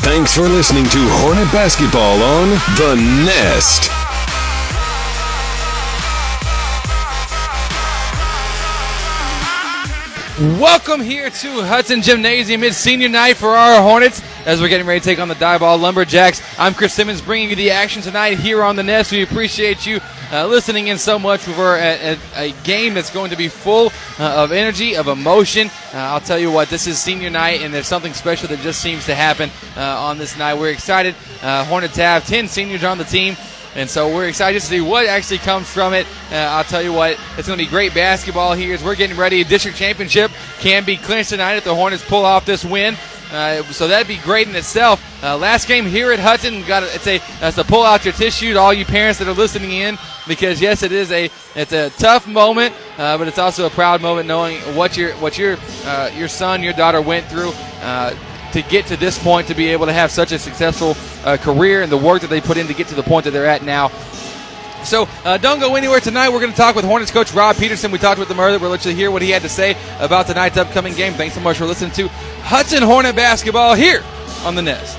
Thanks for listening to Hornet Basketball on The Nest. Welcome here to Hudson Gymnasium. It's senior night for our Hornets as we're getting ready to take on the Diboll Lumberjacks. I'm Chris Simmons bringing you the action tonight here on The Nest. We appreciate you listening in so much. We're at a game that's going to be full of energy, of emotion. I'll tell you what, this is senior night, and there's something special that just seems to happen on this night. We're excited. Hornets have 10 seniors on the team. And so we're excited to see what actually comes from it. I'll tell you what, it's going to be great basketball here as we're getting ready. District championship can be clinched tonight if the Hornets pull off this win. So that'd be great in itself. Last game here at Hudson, it's to pull out your tissue to all you parents that are listening in, because yes, it's a tough moment, but it's also a proud moment knowing what your son, your daughter went through. To get to this point, to be able to have such a successful career and the work that they put in to get to the point that they're at now. So don't go anywhere tonight. We're going to talk with Hornets coach Rob Peterson. We talked with him earlier. We'll let you hear what he had to say about tonight's upcoming game. Thanks so much for listening to Hudson Hornet Basketball here on The Nest.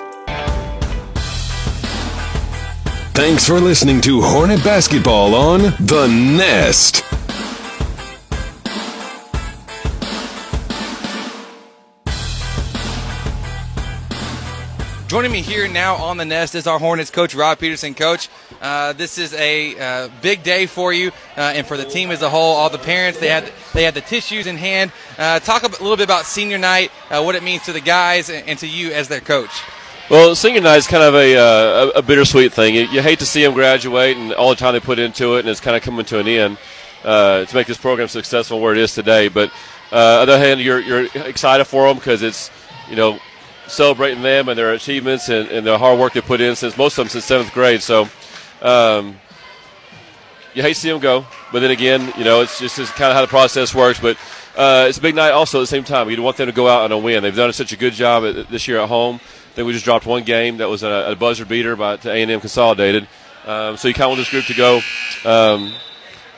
Thanks for listening to Hornet Basketball on The Nest. Joining me here now on The Nest is our Hornets coach, Rob Peterson. Coach, this is a big day for you and for the team as a whole. All the parents, they had the tissues in hand. Talk a little bit about senior night, what it means to the guys and to you as their coach. Well, senior night is kind of a bittersweet thing. You hate to see them graduate and all the time they put into it, and it's kind of coming to an end to make this program successful where it is today. But on the other hand, you're excited for them because it's, you know, celebrating them and their achievements and the hard work they put in, since most of them since seventh grade. So you hate to see them go, but then again, you know, it's kind of how the process works. But it's a big night also at the same time. You'd want them to go out on a win. They've done such a good job this year at home. I think we just dropped one game that was a buzzer beater to A&M Consolidated. So you kind of want this group to go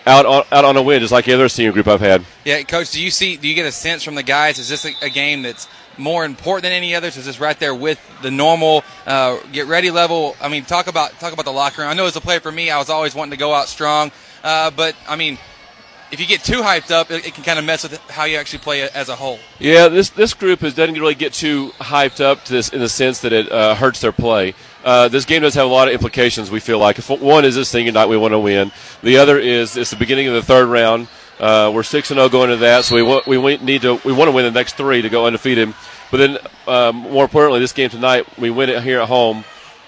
out on a win, just like the other senior group I've had. Yeah, Coach, do you get a sense from the guys, is this a game that's more important than any others? Is this right there with the normal get-ready level? I mean, talk about the locker room. I know as a player for me, I was always wanting to go out strong. But, I mean, if you get too hyped up, it can kind of mess with how you actually play as a whole. Yeah, this group doesn't really get too hyped up to this, in the sense that it hurts their play. This game does have a lot of implications, we feel like. One is this senior night we want to win. The other is it's the beginning of the third round. We're 6-0 going into that, so we want to win the next three to go undefeated. But then, more importantly, this game tonight, we win it here at home.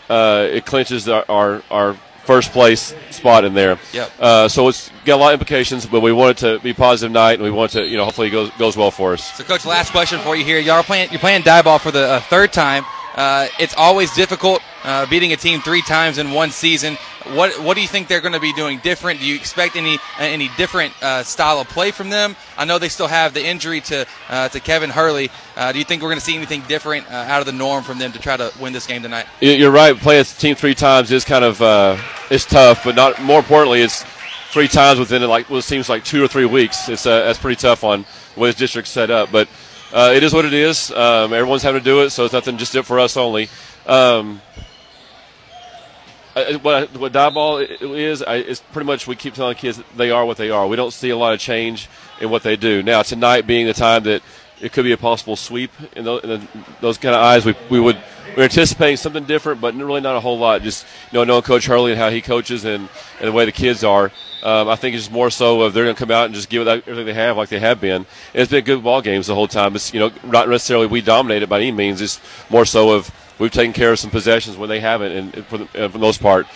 It clinches our first place spot in there. Yep. So it's got a lot of implications, but we want it to be a positive night, and we want it to, you know, hopefully it goes well for us. So, Coach, last question for you here. You're playing Diboll for the third time. It's always difficult beating a team three times in one season. What do you think they're going to be doing different? Do you expect any different style of play from them? I know they still have the injury to Kevin Hurley. Do you think we're going to see anything different out of the norm from them to try to win this game tonight? You're right. Playing a team three times is kind of it's tough, but not more importantly, it's three times within it seems like 2 or 3 weeks. It's that's pretty tough on what his district's set up, but. It is what it is. Everyone's having to do it, so it's nothing just it for us only. What Diboll is, it's pretty much we keep telling kids they are what they are. We don't see a lot of change in what they do. Now, tonight being the time that it could be a possible sweep in those kind of eyes, we would we were anticipating something different, but really not a whole lot. Just, you know, knowing Coach Hurley and how he coaches and the way the kids are, I think it's just more so of they're going to come out and just give it everything they have like they have been. And it's been good ball games the whole time. It's, you know, not necessarily we dominated by any means. It's more so of we've taken care of some possessions when they haven't, and for the most part,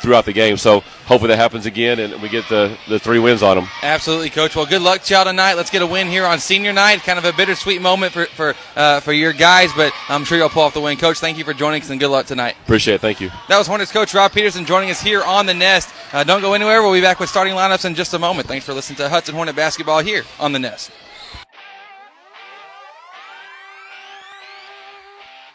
throughout the game. So hopefully that happens again, and we get the three wins on them. Absolutely, Coach. Well, good luck to y'all tonight. Let's get a win here on senior night. Kind of a bittersweet moment for your guys, but I'm sure you'll pull off the win. Coach, thank you for joining us, and good luck tonight. Appreciate it. Thank you. That was Hornets coach Rob Peterson joining us here on The Nest. Don't go anywhere. We'll be back with starting lineups in just a moment. Thanks for listening to Hudson Hornet Basketball here on The Nest.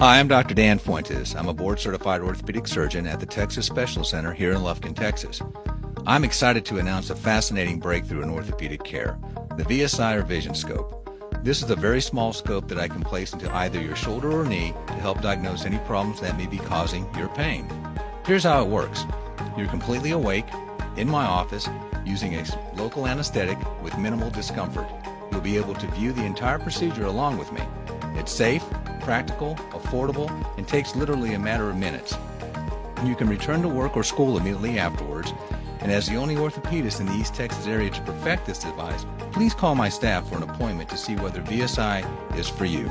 Hi, I'm Dr. Dan Fuentes. I'm a board-certified orthopedic surgeon at the Texas Specialist Center here in Lufkin, Texas. I'm excited to announce a fascinating breakthrough in orthopedic care, the VSI or Vision Scope. This is a very small scope that I can place into either your shoulder or knee to help diagnose any problems that may be causing your pain. Here's how it works. You're completely awake, in my office, using a local anesthetic with minimal discomfort. You'll be able to view the entire procedure along with me. It's safe, practical, affordable, and takes literally a matter of minutes. You can return to work or school immediately afterwards, and as the only orthopedist in the East Texas area to perfect this device, please call my staff for an appointment to see whether VSI is for you.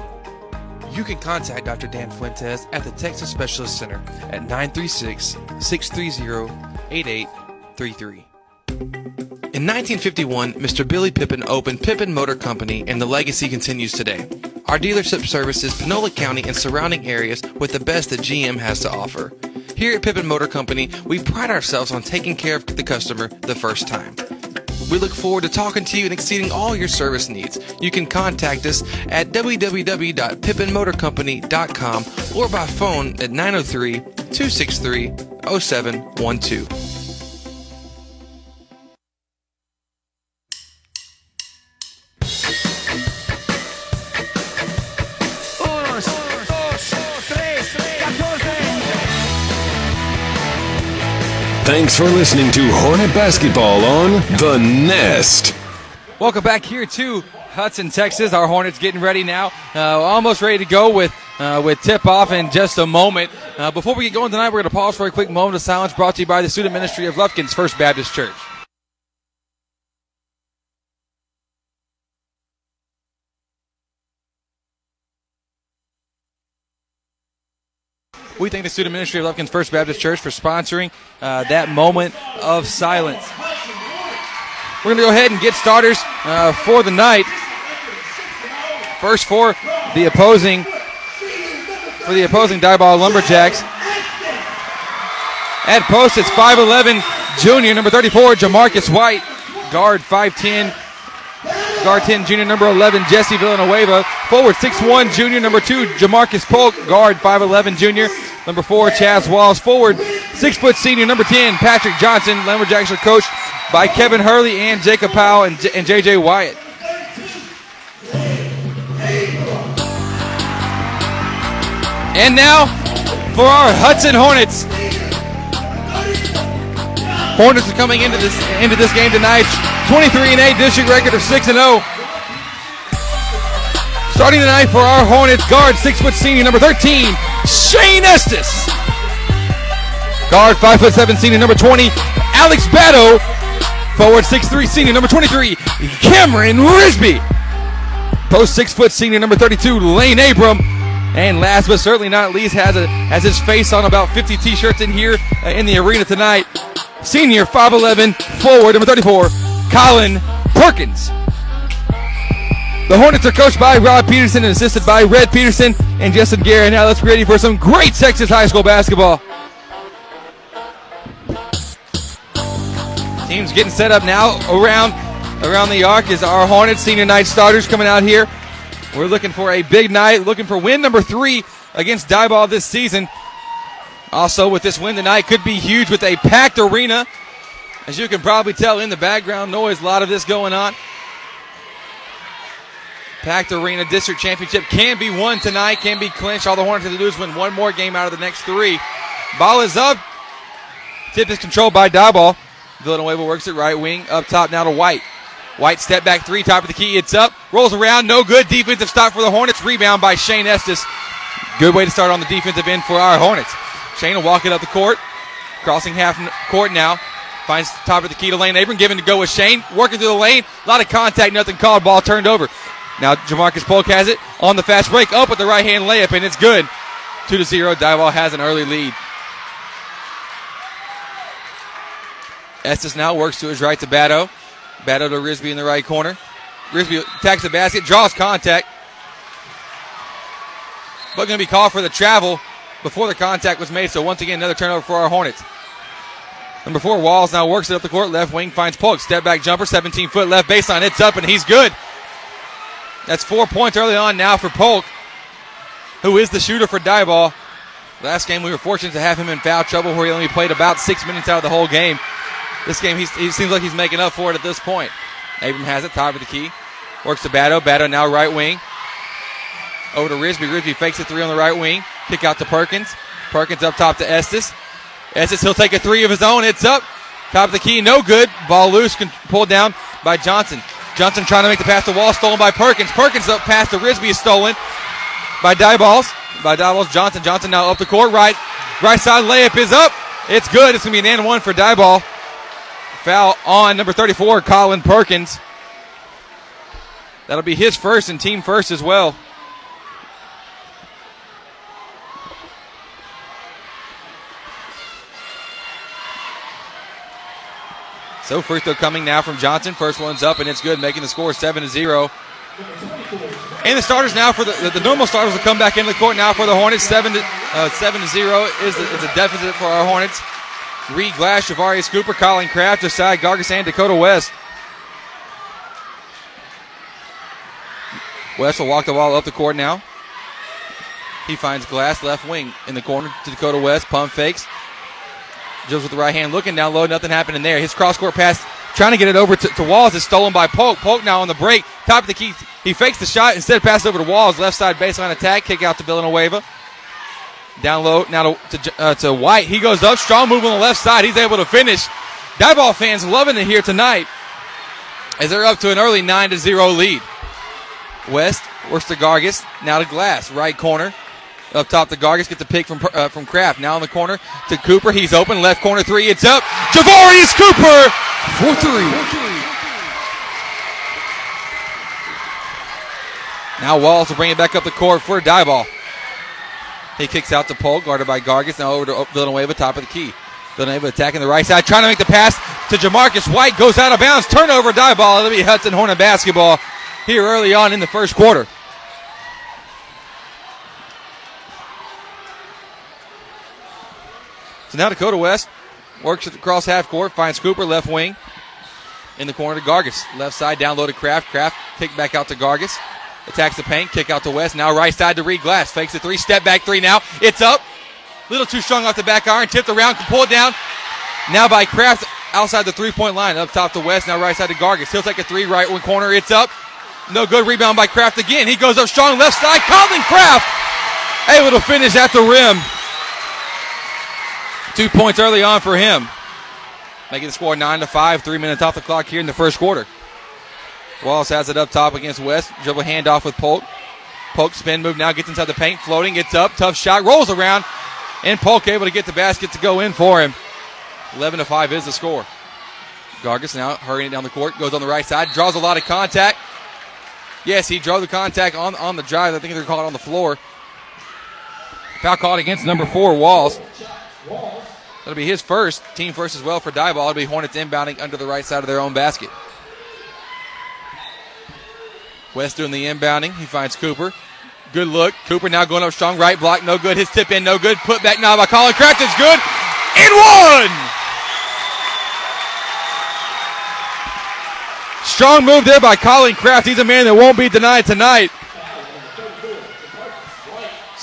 You can contact Dr. Dan Fuentes at the Texas Specialist Center at 936-630-8833. In 1951, Mr. Billy Pippin opened Pippin Motor Company, and the legacy continues today. Our dealership services Panola County and surrounding areas with the best that GM has to offer. Here at Pippin Motor Company, we pride ourselves on taking care of the customer the first time. We look forward to talking to you and exceeding all your service needs. You can contact us at www.pippinmotorcompany.com or by phone at 903-263-0712. Thanks for listening to Hornet Basketball on The Nest. Welcome back here to Hudson, Texas. Our Hornets getting ready now. Almost ready to go with tip-off in just a moment. Before we get going tonight, we're going to pause for a quick moment of silence brought to you by the Student Ministry of Lufkin's First Baptist Church. We thank the Student Ministry of Lufkin's First Baptist Church for sponsoring that moment of silence. We're going to go ahead and get starters for the night. First for the opposing Diboll Lumberjacks. At post, it's 5'11", junior, number 34, Jamarcus White. Guard 5'10". Guard 10, junior, number 11, Jesse Villanueva. Forward, 6'1", junior, number 2, Jamarcus Polk. Guard, 5'11", junior, number 4, Chaz Walls. Forward, 6' senior, number 10, Patrick Johnson. Lumberjacks are coached by Kevin Hurley and Jacob Powell and J.J. Wyatt. And now for our Hudson Hornets. Hornets are coming into this game tonight, 23-8, district record of 6-0. Starting tonight for our Hornets, guard 6' senior, number 13, Shane Estes. Guard 5'7", senior, number 20, Alex Bado. Forward 6'3", senior, number 23, Cameron Risby. Post 6' senior, number 32, Lane Abram. And last but certainly not least, has his face on about 50 t-shirts in here in the arena tonight. Senior, 5'11", forward, number 34, Colin Perkins. The Hornets are coached by Rob Peterson and assisted by Red Peterson and Justin Garrett. Now let's get ready for some great Texas high school basketball. Teams getting set up now around the arc is our Hornets senior night starters coming out here. We're looking for a big night, looking for win number 3 against Diboll this season. Also, with this win tonight, could be huge with a packed arena. As you can probably tell in the background noise, a lot of this going on. Packed arena, district championship can be won tonight, can be clinched. All the Hornets have to do is win one more game out of the next 3. Ball is up. Tip is controlled by Diboll. Villanueva works it right wing, up top now to White. White step back 3, top of the key, it's up, rolls around, no good. Defensive stop for the Hornets, rebound by Shane Estes. Good way to start on the defensive end for our Hornets. Shane will walk it up the court, crossing half court now. Finds top of the key to Lane Abram, giving to go with Shane, working through the lane. A lot of contact, nothing called, ball turned over. Now Jamarcus Polk has it on the fast break, up with the right-hand layup, and it's good. 2-0, Diboll has an early lead. Estes now works to his right to Bado. Bado to Risby in the right corner. Risby attacks the basket, draws contact. But going to be called for the travel before the contact was made, so once again, another turnover for our Hornets. Number 4, Walls now works it up the court. Left wing finds Polk. Step back jumper, 17-foot left baseline. It's up, and he's good. That's 4 points early on now for Polk, who is the shooter for Diboll. Last game, we were fortunate to have him in foul trouble where he only played about 6 minutes out of the whole game. This game, he seems like he's making up for it at this point. Abram has it, top of the key. Works to Bado. Bado now right wing. Over to Risby. Risby fakes a 3 on the right wing. Kick out to Perkins. Perkins up top to Estes. Estes, he'll take a 3 of his own. It's up. Top of the key, no good. Ball loose, pulled down by Johnson. Johnson trying to make the pass to Wall, stolen by Perkins. Perkins up pass to Risby is stolen by Diboll. By Diboll, Johnson. Johnson now up the court. Right side layup is up. It's good. It's going to be an and one for Diboll. Foul on number 34, Colin Perkins. That'll be his first and team first as well. So free throw coming now from Johnson. First one's up, and it's good, making the score 7-0. And the starters now for the normal starters will come back into the court now for the Hornets. 7-0 is the deficit for our Hornets. Reed Glass, Javarius Cooper, Colin Kraft, Josiah Gargis, and Dakota West. West will walk the ball up the court now. He finds Glass, left wing in the corner to Dakota West. Pump fakes. Jills with the right hand, looking down low. Nothing happening there. His cross-court pass, trying to get it over to Walls, is stolen by Polk. Polk now on the break. Top of the key. He fakes the shot. Instead, passes over to Walls. Left side baseline attack. Kick out to Villanueva. Down low now to White. He goes up. Strong move on the left side. He's able to finish. Diboll fans loving it here tonight as they're up to an early 9-0 lead. West works to Gargis. Now to Glass. Right corner. Up top to Gargis. Gets the pick from Kraft. Now in the corner to Cooper. He's open. Left corner 3. It's up. Javarius Cooper. 4-3. Now Walls will bring it back up the court for Diboll. He kicks out to Polk, guarded by Gargis. Now over to Villanueva, top of the key. Villanueva attacking the right side, trying to make the pass to Jamarcus White. Goes out of bounds. Turnover, Diboll. It'll be Hudson Hornet basketball here early on in the first quarter. So now Dakota West works across half court, finds Cooper, left wing. In the corner to Gargis. Left side, down low to Kraft. Kraft kick back out to Gargis. Attacks the paint, kick out to West. Now right side to Reed Glass. Fakes the 3, step back 3 now. It's up. Little too strong off the back iron. Tipped around, can pull it down. Now by Kraft outside the three-point line. Up top to West. Now right side to Gargis. He'll take a 3 right one corner. It's up. No good, rebound by Kraft again. He goes up strong left side. Colin Kraft able to finish at the rim. 2 points early on for him. Making the score 9-5. 3 minutes off the clock here in the first quarter. Wallace has it up top against West. Dribble handoff with Polk. Polk spin move now. Gets inside the paint. Floating. Gets up. Tough shot. Rolls around. And Polk able to get the basket to go in for him. 11-5 is the score. Gargis now hurrying it down the court. Goes on the right side. Draws a lot of contact. Yes, he drove the contact on the drive. I think they're caught on the floor. Foul called against number 4, Walls. That'll be his first. Team first as well for Diboll. It'll be Hornets inbounding under the right side of their own basket. West doing the inbounding. He finds Cooper. Good look. Cooper now going up strong. Right block, no good. His tip in, no good. Put back now by Colin Kraft. It's good. And one! Strong move there by Colin Kraft. He's a man that won't be denied tonight.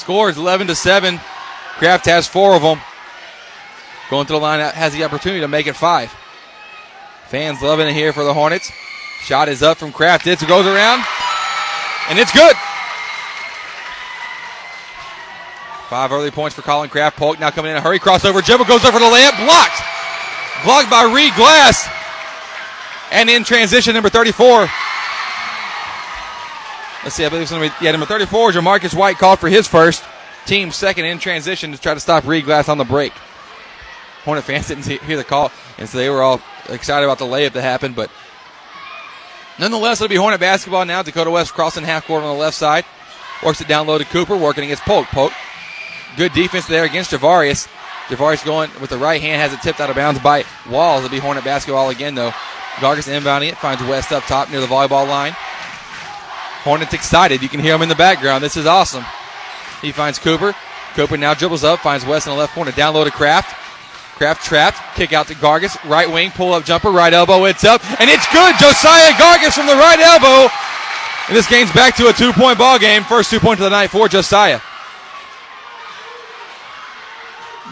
Scores 11-7. Kraft has four of them. Going to the line, has the opportunity to make it five. Fans loving it here for the Hornets. Shot is up from Kraft. It goes around, and it's good. 5 early points for Colin Kraft. Polk now coming in a hurry. Crossover. Jibble goes up for the layup. Blocked. Blocked by Reed Glass. And in transition, number 34. Let's see, I believe it's going to be, yeah, number 34, Jamarcus White called for his first. Team second in transition to try to stop Reed Glass on the break. Hornet fans didn't hear the call, and so they were all excited about the layup that happened. But nonetheless, it'll be Hornet basketball now. Dakota West crossing half court on the left side. Works it down low to Cooper, working against Polk. Polk, good defense there against Javarius. Javarius going with the right hand, has it tipped out of bounds by Walls. It'll be Hornet basketball again, though. Gargis inbounding it, finds West up top near the volleyball line. Hornets excited. You can hear him in the background. This is awesome. He finds Cooper. Cooper now dribbles up, finds West in the left corner. Down low to Kraft. Kraft trapped. Kick out to Gargis. Right wing, pull-up jumper, right elbow. It's up, and it's good. Josiah Gargis from the right elbow. And this game's back to a two-point ball game. First 2 point of the night for Josiah.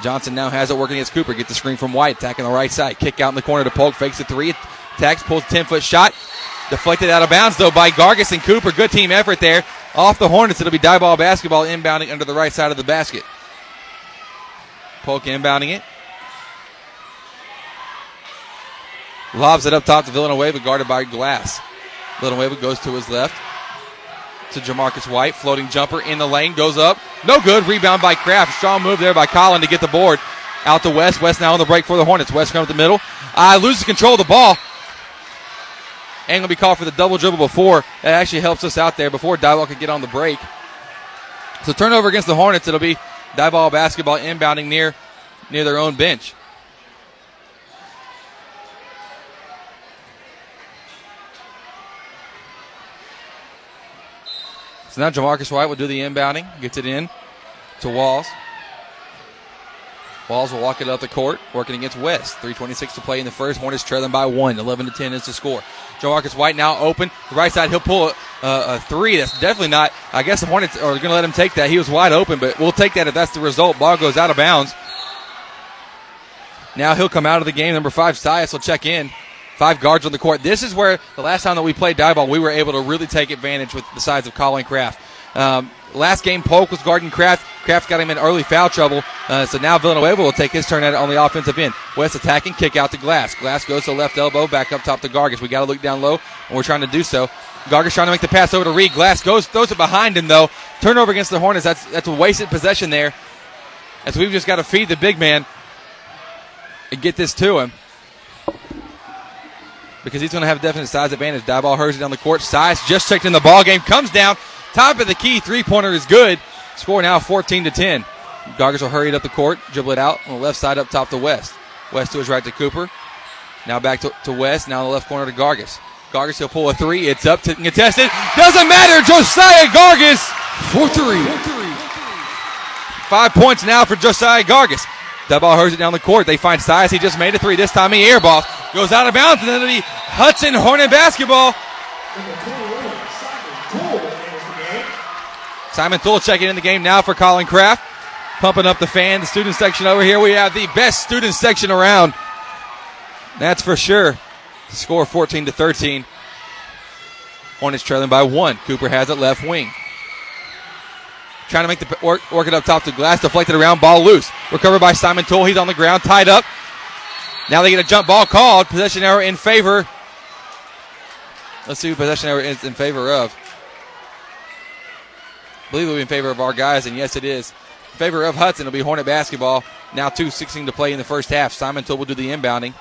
Johnson now has it working against Cooper. Gets the screen from White. Attacking the right side. Kick out in the corner to Polk. Fakes a three. Attacks, pulls a 10-foot shot. Deflected out of bounds, though, by Gargis and Cooper. Good team effort there. Off the Hornets, it'll be Diboll basketball inbounding under the right side of the basket. Polk inbounding it. Lobs it up top to Villanueva, guarded by Glass. Villanueva goes to his left to Jamarcus White. Floating jumper in the lane, goes up. No good. Rebound by Kraft. Strong move there by Colin to get the board. Out to West. West now on the break for the Hornets. West comes to the middle. Loses control of the ball. And going to be called for the double dribble before. That actually helps us out there before Diboll could get on the break. So turnover against the Hornets. It'll be Diboll basketball inbounding near their own bench. So now Jamarcus White will do the inbounding. Gets it in to Walls. Walls will walk it up the court, working against West. 3:26 to play in the first. Hornets trailing by one. 11-10 is the score. Jamarcus White now open. The right side, he'll pull a three. That's definitely not. I guess the Hornets are going to let him take that. He was wide open, but we'll take that if that's the result. Ball goes out of bounds. Now he'll come out of the game. Number 5, Sias will check in. 5 guards on the court. This is where the last time that we played Diboll, we were able to really take advantage with the size of Colin Kraft. Last game, Polk was guarding Kraft. Kraft got him in early foul trouble, so now Villanueva will take his turn at it on the offensive end. West attacking, kick out to Glass. Glass goes to the left elbow, back up top to Gargis. We got to look down low, and we're trying to do so. Gargis trying to make the pass over to Reed. Glass throws it behind him, though. Turnover against the Hornets. That's a wasted possession there. As we've just got to feed the big man and get this to him, because he's going to have a definite size advantage. Diboll hurries down the court. Size just checked in the ball game, comes down. Top of the key, three-pointer is good. Score now 14-10. Gargis will hurry it up the court, dribble it out on the left side up top to West. West to his right to Cooper. Now back to West, now on the left corner to Gargis. Gargis, he'll pull a three. It's up, contested. Doesn't matter, Josiah Gargis for three. 5 points now for Josiah Gargis. Diboll hurries it down the court. They find size. He just made a three. This time he airballs. Goes out of bounds, and then it'll be Hudson Hornet basketball. Simon Toole checking in the game now for Colin Kraft. Pumping up the fan. The student section over here. We have the best student section around. That's for sure. Score 14-13. Hornets trailing by one. Cooper has it left wing. Trying to make the work it up top to Glass. Deflected around. Ball loose. Recovered by Simon Toole. He's on the ground. Tied up. Now they get a jump ball called. Possession error in favor. Let's see who possession error is in favor of. I believe it will be in favor of our guys, and yes, it is. In favor of Hudson, it'll be Hornet basketball. Now 2:16 to play in the first half. Simon Toole will do the inbounding.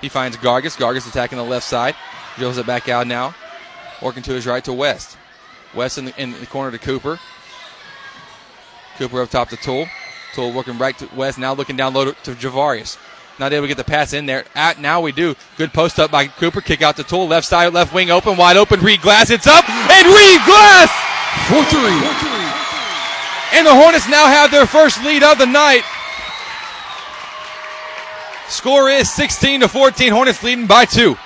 He finds Gargis. Gargis attacking the left side. Drills it back out now. Working to his right to West. West in the corner to Cooper. Cooper up top to Toole. Toole working right to West. Now looking down low to Javarius. Not able to get the pass in there. Now we do. Good post up by Cooper. Kick out to Toole. Left side, left wing open, wide open. Reed Glass. It's up. And Reed Glass for three. And the Hornets now have their first lead of the night. Score is 16-14. Hornets leading by 2.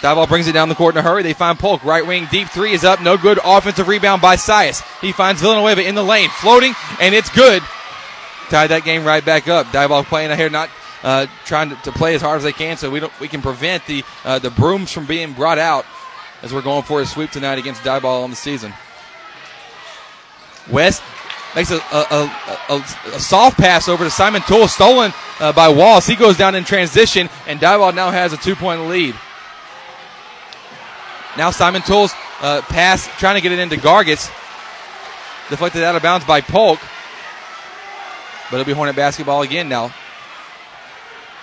Diboll brings it down the court in a hurry. They find Polk. Right wing deep three is up. No good. Offensive rebound by Sias. He finds Villanueva in the lane. Floating, and it's good. Tied that game right back up. Diboll playing out here, not trying to play as hard as they can, so we can prevent the brooms from being brought out as we're going for a sweep tonight against Diboll on the season. West makes a soft pass over to Simon Toole, stolen by Walls. He goes down in transition, and Diboll now has a two-point lead. Now Simon Toole's pass, trying to get it into Gargis. Deflected out of bounds by Polk. But it'll be Hornet basketball again now.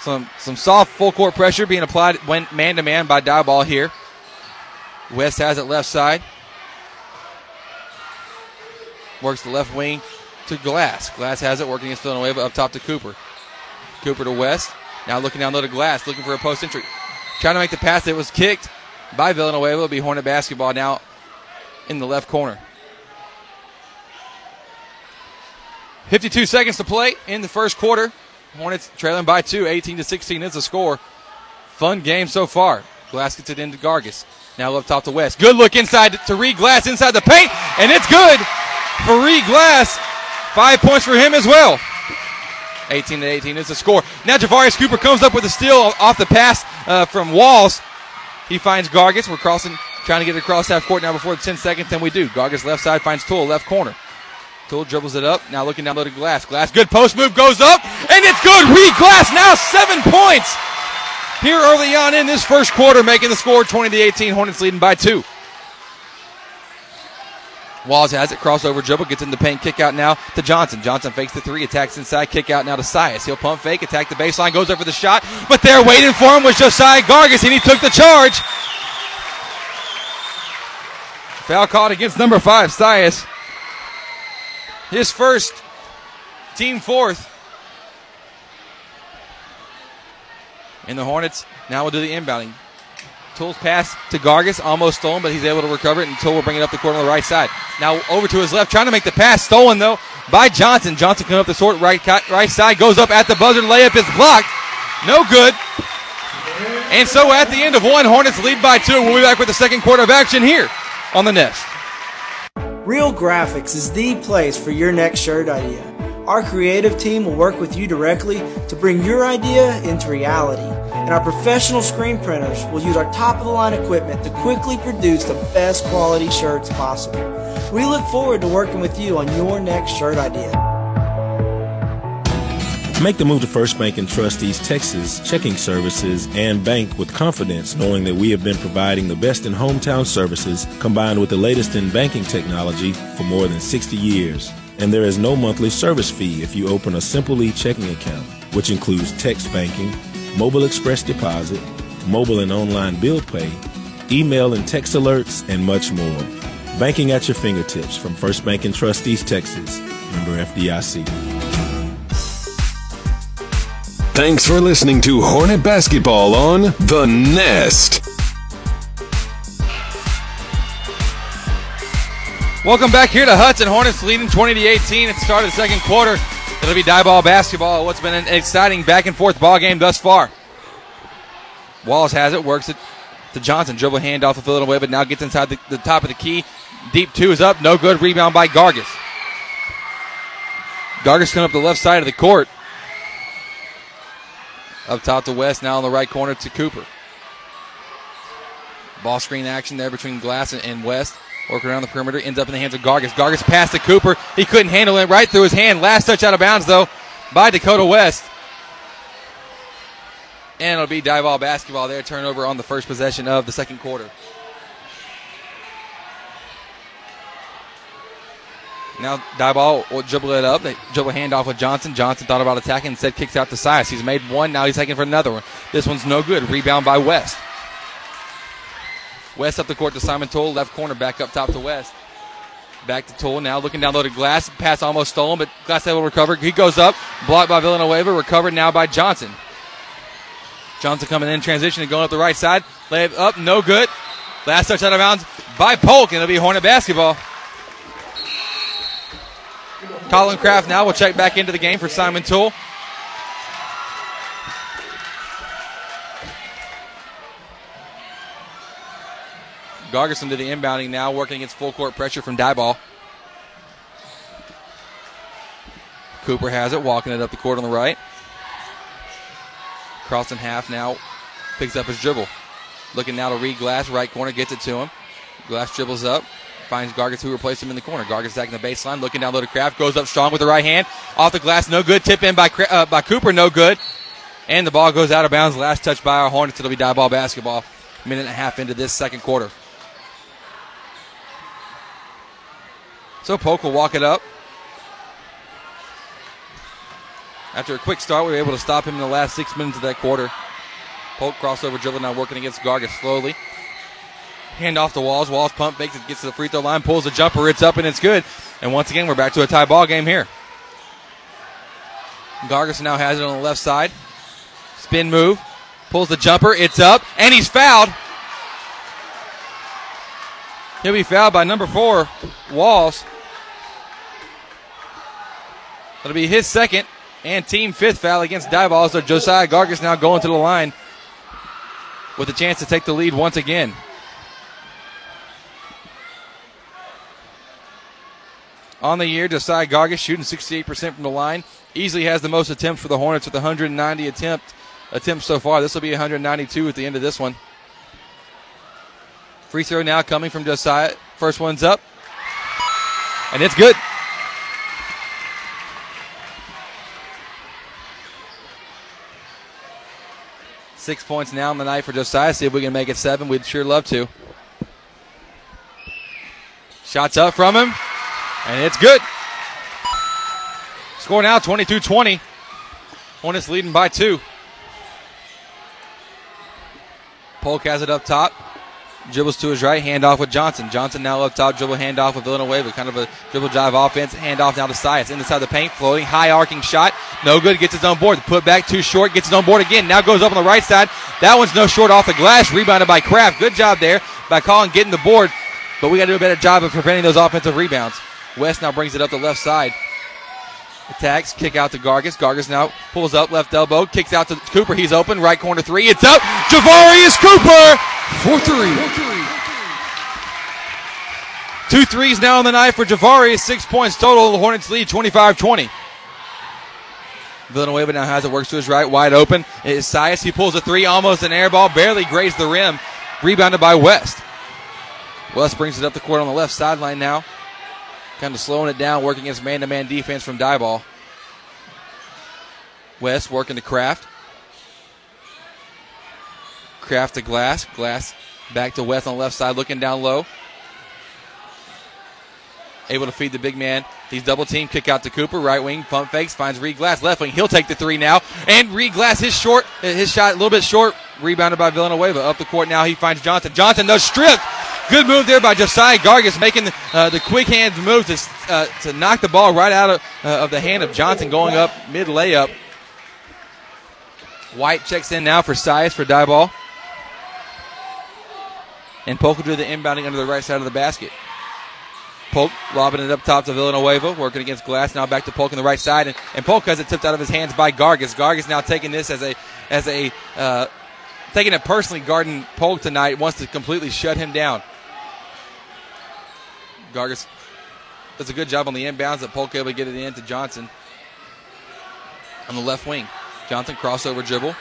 Some soft full-court pressure being applied man-to-man by Diboll here. West has it left side. Works the left wing to Glass. Glass has it, working against Villanueva, up top to Cooper. Cooper to West. Now looking down low to Glass, looking for a post entry. Trying to make the pass that was kicked by Villanueva. It'll be Hornet basketball now in the left corner. 52 seconds to play in the first quarter. Hornets trailing by 2, 18-16 is the score. Fun game so far. Glass gets it into Gargis. Now up top to West. Good look inside to Reed Glass inside the paint, and it's good for Reed Glass. 5 points for him as well. 18-18 is the score. Now Javarius Cooper comes up with a steal off the pass from Walls. He finds Gargis. We're crossing, trying to get it across half court now before the 10 seconds, and we do. Gargis left side finds Toole, left corner. Toole dribbles it up. Now looking down low to Glass. Glass, good post move, goes up, and it's good. Reed Glass now 7 points here early on in this first quarter, making the score 20-18. Hornets leading by 2. Walls has it. Crossover dribble. Gets in the paint. Kick out now to Johnson. Johnson fakes the three. Attacks inside. Kick out now to Sias. He'll pump fake. Attack the baseline. Goes up for the shot. But there waiting for him was Josiah Gargis, and he took the charge. Foul called against number 5, Sias. His first, team fourth. And the Hornets now will do the inbounding. Toole's pass to Gargis, almost stolen, but he's able to recover it, and Toole will bring it up the court on the right side. Now over to his left, trying to make the pass, stolen though by Johnson. Johnson comes up the court, right side, goes up at the buzzer, layup is blocked. No good. And so at the end of one, Hornets lead by 2. We'll be back with the second quarter of action here on The Nest. Real Graphics is the place for your next shirt idea. Our creative team will work with you directly to bring your idea into reality. And our professional screen printers will use our top-of-the-line equipment to quickly produce the best quality shirts possible. We look forward to working with you on your next shirt idea. Make the move to First Bank and Trust East Texas Checking Services and Bank with confidence, knowing that we have been providing the best in hometown services combined with the latest in banking technology for more than 60 years. And there is no monthly service fee if you open a Simple E checking account, which includes text banking, mobile express deposit, mobile and online bill pay, email and text alerts, and much more. Banking at your fingertips from First Bank and Trust East Texas. Member FDIC. Thanks for listening to Hornet Basketball on The Nest. Welcome back here to Hudson. Hornets leading 20-18 at the start of the second quarter. It'll be Diboll basketball. What's been an exciting back-and-forth ball game thus far. Walls has it, works it to Johnson. Dribble handoff to Villanueva, but now gets inside the top of the key. Deep two is up, no good. Rebound by Gargis. Gargis coming up the left side of the court. Up top to West, now on the right corner to Cooper. Ball screen action there between Glass and West. Working around the perimeter, ends up in the hands of Gargis. Gargis passed to Cooper. He couldn't handle it, right through his hand. Last touch out of bounds, though, by Dakota West. And it'll be Diboll basketball there. Turnover on the first possession of the second quarter. Now Diboll will dribble it up. They dribble a handoff with Johnson. Johnson thought about attacking. Instead kicks out to Sias. He's made one. Now he's taking for another one. This one's no good. Rebound by West. West up the court to Simon Toole. Left corner back up top to West. Back to Toole now. Looking down low to Glass. Pass almost stolen, but Glass able to recover. He goes up. Blocked by Villanueva. Recovered now by Johnson. Johnson coming in transition and going up the right side. Layup up. No good. Last touch out of bounds by Polk. And it'll be Hornet basketball. Colin Kraft now will check back into the game for Simon Toole. Gargis into the inbounding now, working against full court pressure from Diboll. Cooper has it, walking it up the court on the right. Crossing half now, picks up his dribble. Looking now to Reed Glass, right corner, gets it to him. Glass dribbles up, finds Gargis, who replaced him in the corner. Gargis back in the baseline, looking down low to Kraft, goes up strong with the right hand. Off the glass, no good. Tip in by Cooper, no good. And the ball goes out of bounds. Last touch by our Hornets. It'll be Diboll basketball. Minute and a half into this second quarter. So Polk will walk it up. After a quick start, we were able to stop him in the last 6 minutes of that quarter. Polk crossover dribble now working against Gargis slowly. Hand off to Walls. Walls pump fakes it, gets to the free throw line, pulls a jumper. It's up and it's good. And once again, we're back to a tie ball game here. Gargis now has it on the left side. Spin move. Pulls the jumper. It's up. And he's fouled. He'll be fouled by number 4, Walls. That'll be his second and team fifth foul against Diboll. So Josiah Gargis now going to the line with a chance to take the lead once again. On the year, Josiah Gargis shooting 68% from the line. Easily has the most attempts for the Hornets with 190 attempts so far. This will be 192 at the end of this one. Free throw now coming from Josiah. First one's up. And it's good. Six points now on the night for Josiah. See if we can make it 7. We'd sure love to. Shots up from him. And it's good. Score now 22-20. Hornets leading by 2. Polk has it up top. Dribbles to his right. Handoff with Johnson. Johnson now up top. Dribble handoff with Villanueva. Kind of a dribble drive offense. Handoff now to Sias. Inside the paint. Floating. High arcing shot. No good. Gets his own board. Put back. Too short. Gets his own board again. Now goes up on the right side. That one's no short off the glass. Rebounded by Kraft. Good job there by Colin getting the board. But we got to do a better job of preventing those offensive rebounds. West now brings it up the left side. Attacks, kick out to Gargis. Gargis now pulls up, left elbow, kicks out to Cooper. He's open, right corner 3. It's up. Javarius Cooper for 3. 2 threes now on the night for Javarius. 6 points total. The Hornets lead 25-20. Villanueva now has it, works to his right, wide open. It is Sias. He pulls a 3, almost an air ball, barely grazed the rim. Rebounded by West. West brings it up the court on the left sideline now. Kind of slowing it down, working against man-to-man defense from Diboll. West working to Kraft. Kraft to Glass. Glass back to West on the left side, looking down low. Able to feed the big man. He's double-teamed. Kick out to Cooper. Right wing, pump fakes, finds Reed Glass. Left wing, he'll take the 3 now. And Reed Glass, his shot a little bit short. Rebounded by Villanueva. Up the court now, he finds Johnson. Johnson, no strip. Good move there by Josiah Gargis, making the quick hands move to knock the ball right out of the hand of Johnson, going up mid-layup. White checks in now for Sias for Diboll. And Polk will do the inbounding under the right side of the basket. Polk lobbing it up top to Villanueva, working against Glass, now back to Polk on the right side. And Polk has it tipped out of his hands by Gargis. Gargis now taking this taking it personally, guarding Polk tonight, wants to completely shut him down. Gargis does a good job on the inbounds that Polk able to get it in to Johnson. On the left wing, Johnson crossover dribble.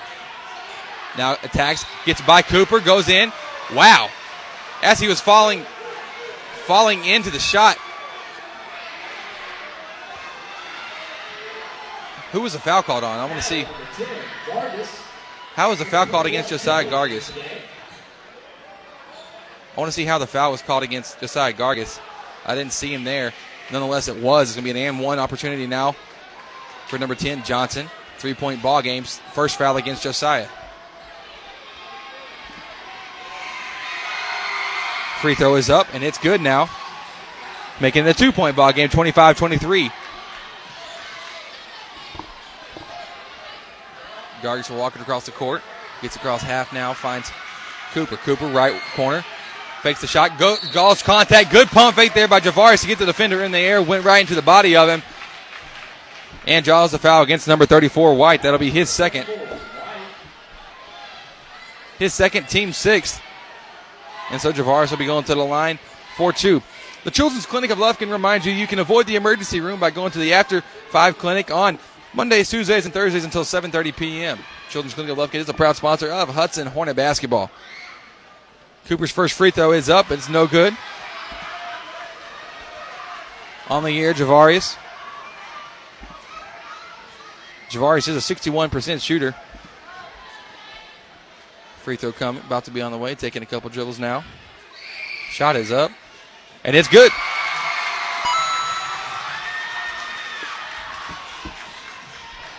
Now attacks, gets by Cooper, goes in. Wow. As he was falling into the shot. Who was the foul called on? I want to see. How was the foul called against Josiah Gargis? I want to see how the foul was called against Josiah Gargis. I didn't see him there. Nonetheless, it was. It's going to be an and one opportunity now for number 10, Johnson. 3-point ball games. First foul against Josiah. Free throw is up, and it's good now. Making it a 2-point ball game, 25-23. Gargis will walk it across the court. Gets across half now, finds Cooper. Cooper, right corner. Fakes the shot. Golf's contact. Good pump fake there by Javarius to get the defender in the air. Went right into the body of him. And draws the foul against number 34, White. That'll be his second. His second, team 6th. And so Javarius will be going to the line for two. The Children's Clinic of Lufkin reminds you you can avoid the emergency room by going to the After 5 clinic on Mondays, Tuesdays, and Thursdays until 7:30 p.m. Children's Clinic of Lufkin is a proud sponsor of Hudson Hornet Basketball. Cooper's first free throw is up. It's no good. On the year, Javarius. Javarius is a 61% shooter. Free throw coming, about to be on the way, taking a couple dribbles now. Shot is up, and it's good.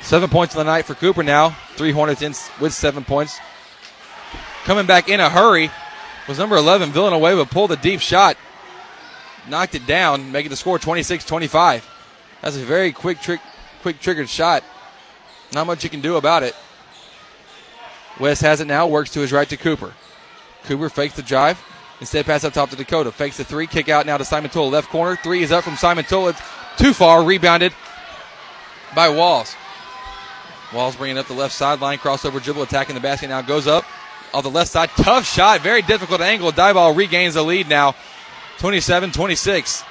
Seven points of the night for Cooper now. Three Hornets in with 7 points. Coming back in a hurry was number 11, Villanueva, pulled a deep shot. Knocked it down, making the score 26-25. That's a very quick triggered shot. Not much you can do about it. West has it now, works to his right to Cooper. Cooper fakes the drive, instead pass up top to Dakota. Fakes the three, kick out now to Simon Toole, left corner. Three is up from Simon Toole. It's too far, rebounded by Walls. Walls bringing up the left sideline, crossover dribble, attacking the basket now, goes up on the left side. Tough shot, very difficult angle. Diboll regains the lead now, 27-26.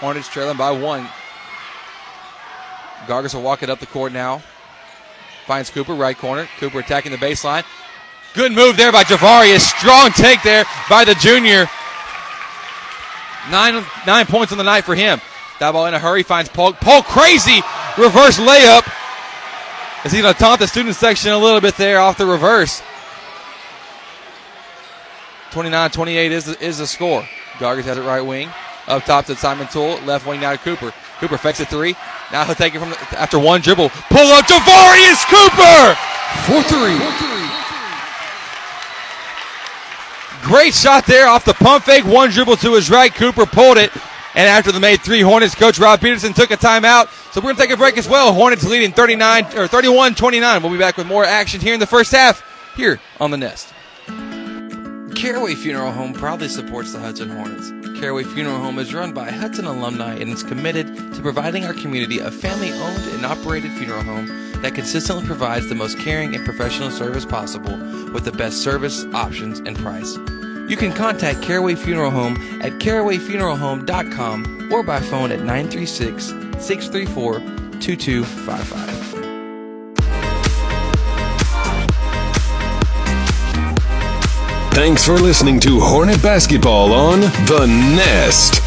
Hornets trailing by one. Gargis will walk it up the court now. Finds Cooper, right corner. Cooper attacking the baseline. Good move there by Javarius. Strong take there by the junior. Nine points on the night for him. Diboll in a hurry, finds Polk. Polk, crazy reverse layup. As he's going to taunt the student section a little bit there off the reverse. 29-28 is the score. Gargis has it right wing. Up top to Simon Toole. Left wing now to Cooper. Cooper fakes a three. Now he'll take it after one dribble. Pull up Javarius Cooper! 4-3. Great shot there off the pump fake. One dribble to his right. Cooper pulled it. And after the made three, Hornets coach Rob Peterson took a timeout. So we're going to take a break as well. Hornets leading 31-29. We'll be back with more action here in the first half here on The Nest. Caraway Funeral Home proudly supports the Hudson Hornets. Caraway Funeral Home is run by Hudson alumni and is committed to providing our community a family-owned and operated funeral home that consistently provides the most caring and professional service possible with the best service, options, and price. You can contact Caraway Funeral Home at carawayfuneralhome.com or by phone at 936-634-2255. Thanks for listening to Hornet Basketball on The Nest.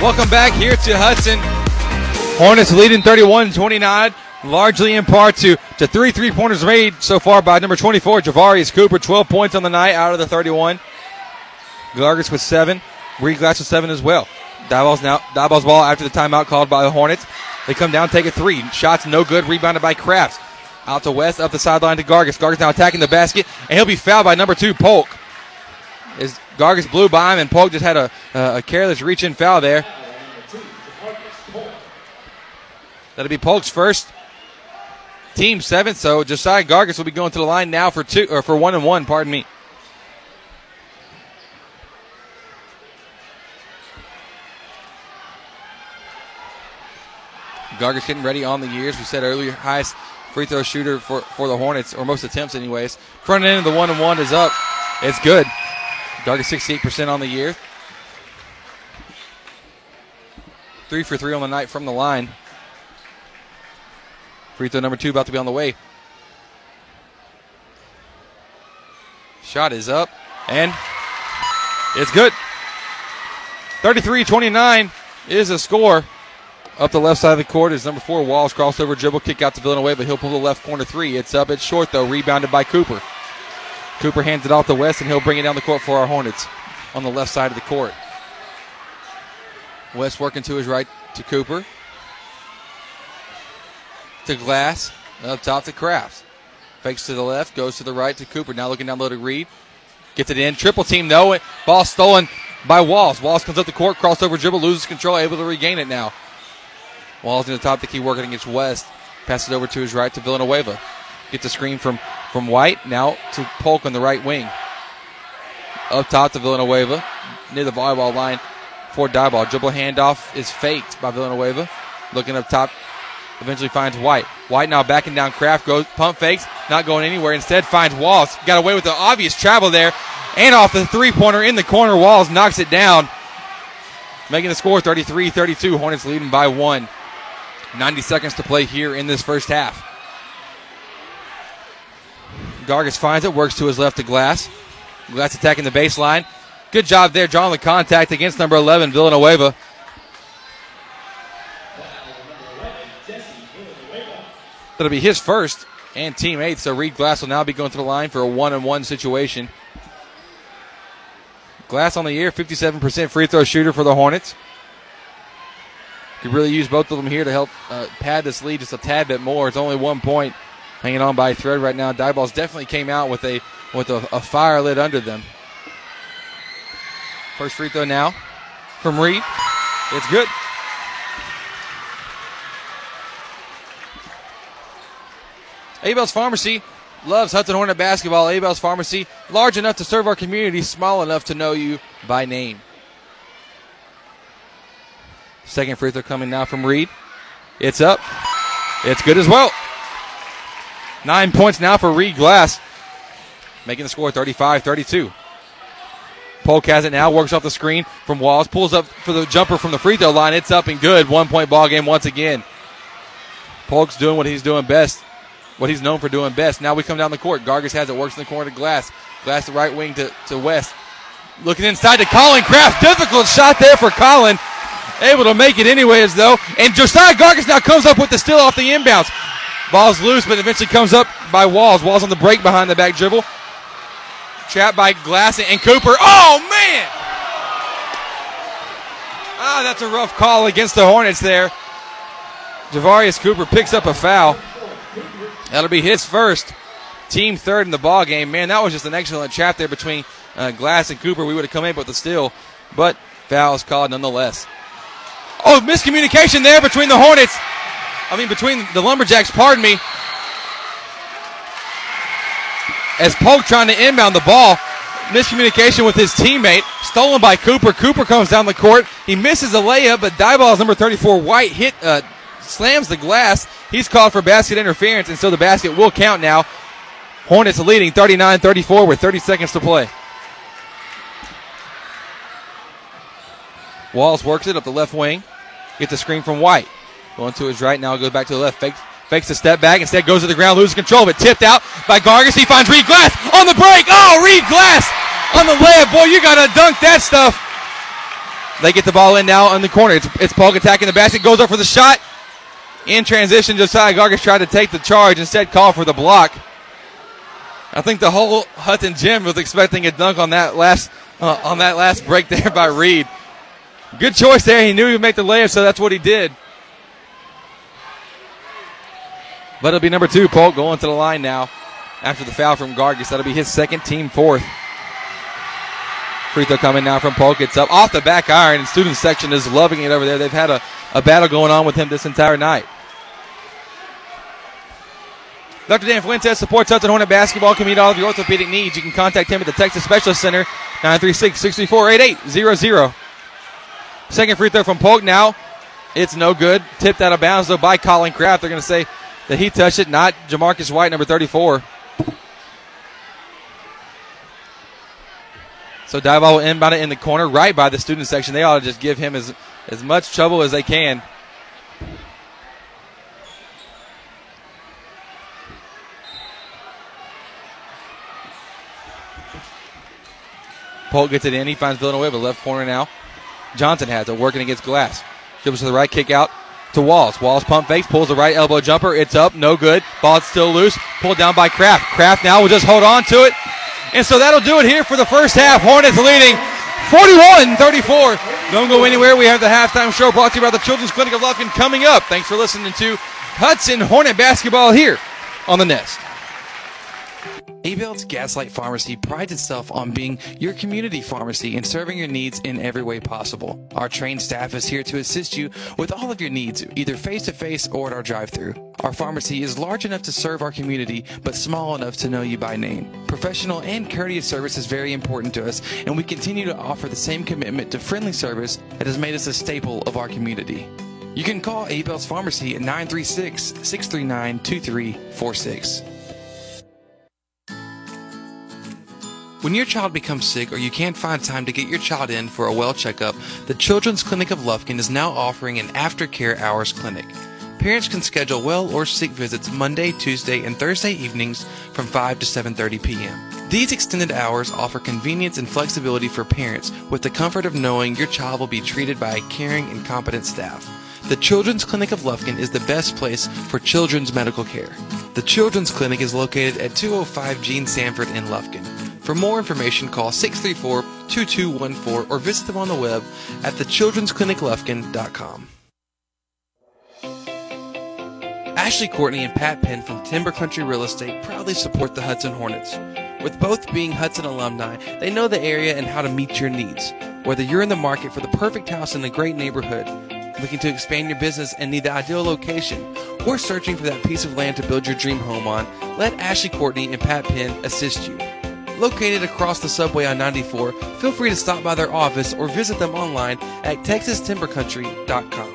Welcome back here to Hudson. Hornets leading 31-29, largely in part to three three-pointers made so far by number 24, Javarius Cooper. 12 points on the night out of the 31. Gargis with 7. Reed Glass with 7 as well. Diboll's ball after the timeout called by the Hornets. They come down, take a three. Shots no good, rebounded by Kraft. Out to West, up the sideline to Gargis. Gargis now attacking the basket, and he'll be fouled by number 2, Polk. As Gargis blew by him, and Polk just had a careless reach-in foul there. That'll be Polk's first, team 7th. So Josiah Gargis will be going to the line now for 1-1. Pardon me. Gargis getting ready on the year, as we said earlier. Highest free throw shooter for the Hornets, or most attempts anyways. Front end of the 1-1 is up. It's good. Gargis 68% on the year. 3 for 3 on the night from the line. Free throw number 2 about to be on the way. Shot is up, and it's good. 33-29 is the score. Up the left side of the court is number 4, Walls. Crossover dribble, kick out to Villanueva, but he'll pull the left corner three. It's up. It's short, though. Rebounded by Cooper. Cooper hands it off to West, and he'll bring it down the court for our Hornets on the left side of the court. West working to his right to Cooper. To Glass. Up top to Kraft. Fakes to the left, goes to the right to Cooper. Now looking down low to Reed. Gets it in. Triple team, though. Ball stolen by Walls. Walls comes up the court. Crossover dribble, loses control, able to regain it now. Walls in the top, the key working against West. Passes over to his right to Villanueva. Gets a screen from White. Now to Polk on the right wing. Up top to Villanueva. Near the volleyball line for Diboll. Dribble handoff is faked by Villanueva. Looking up top Eventually finds White. White now backing down Kraft. Goes, pump fakes. Not going anywhere. Instead finds Walls. Got away with the obvious travel there. And off the three-pointer in the corner. Walls knocks it down. Making the score 33-32. Hornets leading by one. 90 seconds to play here in this first half. Gargis finds it. Works to his left to Glass. Glass attacking the baseline. Good job there drawing the contact against number 11, Villanueva. That'll be his first and team eighth, so Reed Glass will now be going to the line for a 1-on-1 situation. Glass on the year, 57% free throw shooter for the Hornets. Could really use both of them here to help pad this lead just a tad bit more. It's only 1 point hanging on by a thread right now. Diboll's definitely came out with a fire lit under them. First free throw now from Reed. It's good. Abel's Pharmacy loves Hudson Hornet basketball. Abel's Pharmacy, large enough to serve our community, small enough to know you by name. Second free throw coming now from Reed. It's up. It's good as well. 9 points now for Reed Glass. Making the score 35-32. Polk has it now, works off the screen from Walls, pulls up for the jumper from the free throw line. It's up and good. 1 point ball game once again. Polk's doing what he's doing best, what he's known for doing best. Now we come down the court. Gargis has it, works in the corner to Glass. Glass the right wing to West. Looking inside to Colin Kraft. Difficult shot there for Colin. Able to make it anyways, though. And Josiah Gargis now comes up with the steal off the inbounds. Ball's loose, but eventually comes up by Walls. Walls on the break behind the back dribble. Trapped by Glass and Cooper. Oh, man! Ah, that's a rough call against the Hornets there. Javarius Cooper picks up a foul. That'll be his first, team third in the ball game. Man, that was just an excellent trap there between Glass and Cooper. We would have come in with the steal, but foul's called nonetheless. Oh, miscommunication there between the Hornets. I mean, between the Lumberjacks, pardon me. As Polk trying to inbound the ball, miscommunication with his teammate, stolen by Cooper. Cooper comes down the court. He misses a layup, but Diboll's number 34, White, slams the glass. He's called for basket interference, and so the basket will count now. Hornets leading 39-34 with 30 seconds to play. Walls works it up the left wing. Gets a screen from White. Going to his right now, goes back to the left. Fakes the step back, instead goes to the ground, loses control, but tipped out by Gargis. He finds Reed Glass on the break. Oh, Reed Glass on the layup. Boy, you got to dunk that stuff. They get the ball in now in the corner. It's Polk attacking the basket, goes up for the shot. In transition, Josiah Gargis tried to take the charge, instead called for the block. I think the whole Hudson gym was expecting a dunk on that last break there by Reed. Good choice there. He knew he would make the layup, so that's what he did. But it'll be number two, Polk, going to the line now after the foul from Gargis. That'll be his second, team fourth. Free throw coming now from Polk. It's up off the back iron, and student section is loving it over there. They've had a battle going on with him this entire night. Dr. Dan Fuentes supports Hudson Hornet basketball. Can meet all of your orthopedic needs. You can contact him at the Texas Specialist Center, 936-634-8800. Second free throw from Polk now. It's no good. Tipped out of bounds, though, by Colin Kraft. They're going to say that he touched it, not Jamarcus White, number 34. So Diboll will inbound it in the corner, right by the student section. They ought to just give him as much trouble as they can. Polk gets it in. He finds Villanueva, left corner now. Johnson has it, working against Glass. Dribbles to the right, kick out to Walls. Walls pump fakes, pulls the right elbow jumper. It's up, no good. Ball's still loose. Pulled down by Kraft. Kraft now will just hold on to it. And so that'll do it here for the first half. Hornets leading 41-34. Don't go anywhere. We have the halftime show brought to you by the Children's Clinic of Lufkin coming up. Thanks for listening to Hudson Hornet basketball here on The Nest. Abel's Gaslight Pharmacy prides itself on being your community pharmacy and serving your needs in every way possible. Our trained staff is here to assist you with all of your needs, either face-to-face or at our drive-thru. Our pharmacy is large enough to serve our community, but small enough to know you by name. Professional and courteous service is very important to us, and we continue to offer the same commitment to friendly service that has made us a staple of our community. You can call Abel's Pharmacy at 936-639-2346. When your child becomes sick or you can't find time to get your child in for a well checkup, the Children's Clinic of Lufkin is now offering an aftercare hours clinic. Parents can schedule well or sick visits Monday, Tuesday, and Thursday evenings from 5 to 7:30 p.m. These extended hours offer convenience and flexibility for parents with the comfort of knowing your child will be treated by a caring and competent staff. The Children's Clinic of Lufkin is the best place for children's medical care. The Children's Clinic is located at 205 Gene Sanford in Lufkin. For more information, call 634-2214 or visit them on the web at thechildrenscliniclufkin.com. Ashley Courtney and Pat Penn from Timber Country Real Estate proudly support the Hudson Hornets. With both being Hudson alumni, they know the area and how to meet your needs. Whether you're in the market for the perfect house in a great neighborhood, looking to expand your business and need the ideal location, or searching for that piece of land to build your dream home on, let Ashley Courtney and Pat Penn assist you. Located across the subway on 94, feel free to stop by their office or visit them online at texastimbercountry.com.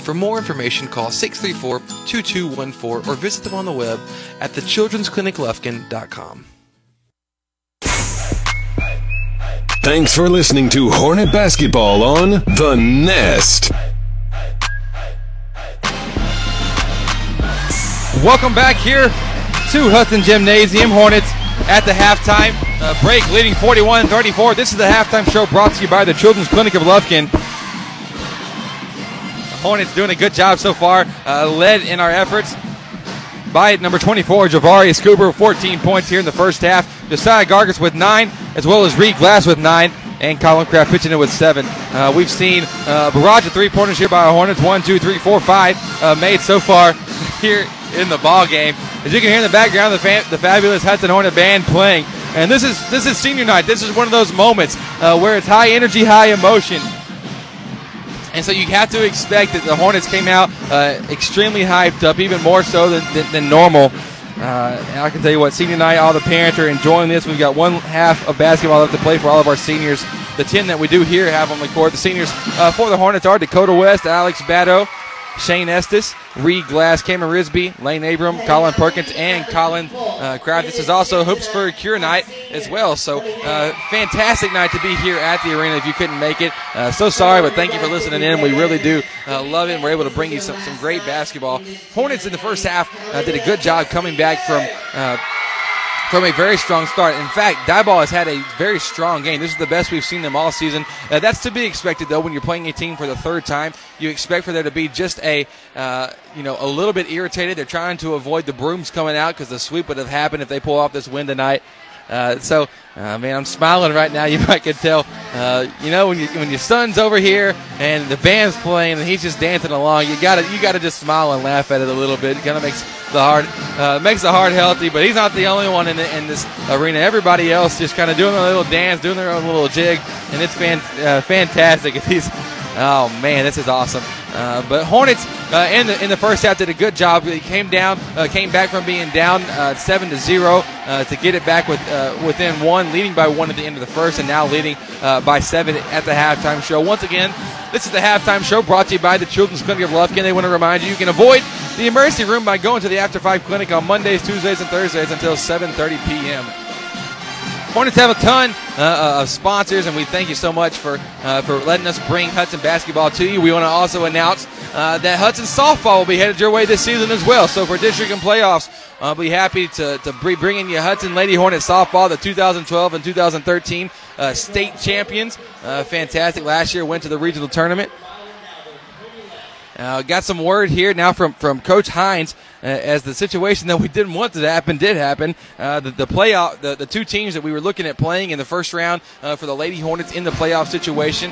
For more information, call 634-2214 or visit them on the web at thechildrenscliniclufkin.com. Thanks for listening to Hornet Basketball on The Nest. Welcome back here to Hudson Gymnasium. Hornets at the halftime break, leading 41-34. This is the halftime show brought to you by the Children's Clinic of Lufkin. Hornets doing a good job so far, led in our efforts by number 24, Javarius Cooper, 14 points here in the first half. Josiah Gargis with 9, as well as Reed Glass with 9, and Colin Kraft pitching in with 7. We've seen a barrage of three-pointers here by our Hornets, 1, 2, 3, 4, 5 made so far here in the ball game. As you can hear in the background, the fabulous Hudson Hornet band playing. And this is senior night. This is one of those moments where it's high energy, high emotion. And so you have to expect that the Hornets came out extremely hyped up, even more so than normal. And I can tell you what, senior night, all the parents are enjoying this. We've got one half of basketball left to play for all of our seniors. The 10 that we do here have on the court. The seniors for the Hornets are Dakota West, Alex Bado, Shane Estes, Reed Glass, Cameron Risby, Lane Abram, Colin Perkins, and Colin Kraft. This is also Hoops for a Cure night as well. So fantastic night to be here at the arena if you couldn't make it. So sorry, but thank you for listening in. We really do love it, and we're able to bring you some great basketball. Hornets in the first half did a good job coming back from a very strong start. In fact, Diboll has had a very strong game. This is the best we've seen them all season. That's to be expected, though, when you're playing a team for the third time. You expect for there to be just a little bit irritated. They're trying to avoid the brooms coming out because the sweep would have happened if they pull off this win tonight. Man, I'm smiling right now. You might could tell. When your son's over here and the band's playing and he's just dancing along, you gotta just smile and laugh at it a little bit. It kind of makes the heart healthy. But he's not the only one in this arena. Everybody else just kind of doing their little dance, doing their own little jig, and it's fantastic. Oh man, this is awesome. But Hornets in the first half did a good job. They came back from being down 7-0 to get it back within one, leading by one at the end of the first, and now leading by 7 at the halftime show. Once again, this is the halftime show brought to you by the Children's Clinic of Lufkin. They want to remind you can avoid the emergency room by going to the After 5 clinic on Mondays, Tuesdays, and Thursdays until 7:30 p.m. Hornets have a ton of sponsors, and we thank you so much for letting us bring Hudson basketball to you. We want to also announce that Hudson softball will be headed your way this season as well. So for district and playoffs, I'll be happy to be bringing you Hudson Lady Hornet softball, the 2012 and 2013 state champions. Fantastic. Last year went to the regional tournament. Got some word here now from Coach Hines as the situation that we didn't want to happen did happen. The playoff, the two teams that we were looking at playing in the first round for the Lady Hornets in the playoff situation.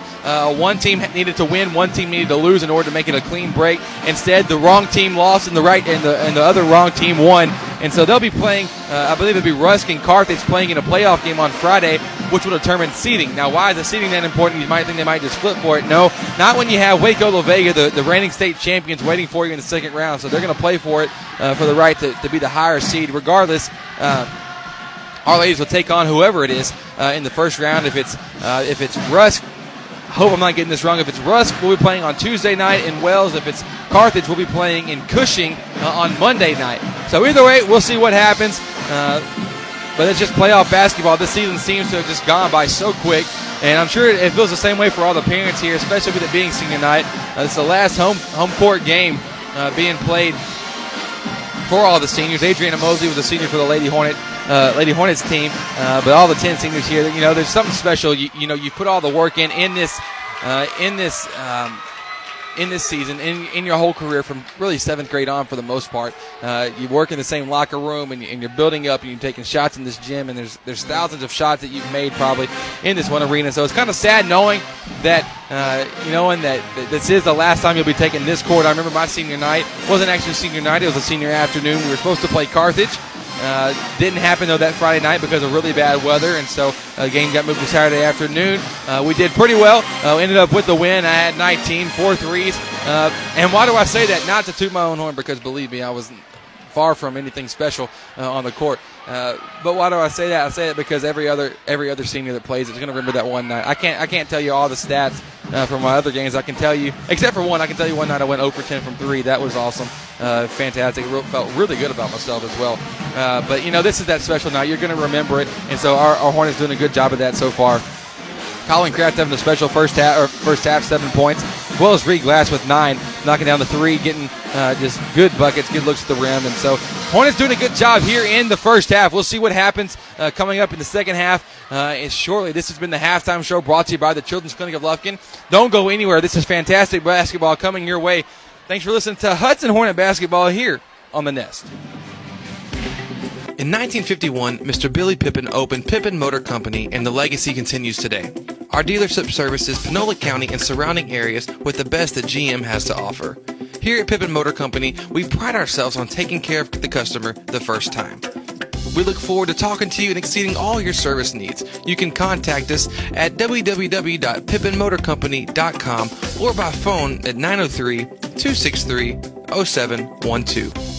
One team needed to win, one team needed to lose in order to make it a clean break. Instead, the wrong team lost, and the other wrong team won. And so they'll be playing. I believe it'll be Rusk and Carthage playing in a playoff game on Friday, which will determine seeding. Now, why is the seeding that important? You might think they might just flip for it. No, not when you have Waco La Vega, the reigning state champions, waiting for you in the second round. So they're going to play for it for the right to be the higher seed. Regardless, our ladies will take on whoever it is in the first round. If it's Rusk, hope I'm not getting this wrong. If it's Rusk, we'll be playing on Tuesday night in Wells. If it's Carthage, we'll be playing in Cushing on Monday night. So either way, we'll see what happens. But it's just playoff basketball. This season seems to have just gone by so quick. And I'm sure it feels the same way for all the parents here, especially with it being senior night. It's the last home court game being played for all the seniors. Adriana Mosley was a senior for the Lady Hornets team. But all the 10 seniors here, you know, there's something special. You put all the work in this season, in your whole career, from really 7th grade on for the most part. You work in the same locker room, and you're building up, and you're taking shots in this gym, and there's thousands of shots that you've made probably in this one arena. So it's kind of sad knowing that, that this is the last time you'll be taking this court. I remember my senior night. It wasn't actually senior night. It was a senior afternoon. We were supposed to play Carthage. Didn't happen, though, that Friday night because of really bad weather, and so the game got moved to Saturday afternoon. We did pretty well. Ended up with the win. I had 19, 4 threes. And why do I say that? Not to toot my own horn, because believe me, I wasn't far from anything special on the court. But why do I say that? I say it because every other senior that plays is going to remember that one night. I can't tell you all the stats from my other games. I can tell you, except for one, I can tell you one night I went 0 for 10 from 3. That was awesome. Fantastic. Felt really good about myself as well. But, you know, this is that special night. You're going to remember it. And so our Hornets doing a good job of that so far. Colin Kraft having a special first half, 7 points, as well as Reed Glass with 9, knocking down the 3, getting just good buckets, good looks at the rim. And so Hornets doing a good job here in the first half. We'll see what happens coming up in the second half and shortly. This has been the Halftime Show, brought to you by the Children's Clinic of Lufkin. Don't go anywhere. This is fantastic basketball coming your way. Thanks for listening to Hudson Hornet basketball here on The Nest. In 1951, Mr. Billy Pippin opened Pippin Motor Company, and the legacy continues today. Our dealership services Panola County and surrounding areas with the best that GM has to offer. Here at Pippin Motor Company, we pride ourselves on taking care of the customer the first time. We look forward to talking to you and exceeding all your service needs. You can contact us at www.pippinmotorcompany.com or by phone at 903-263-0712.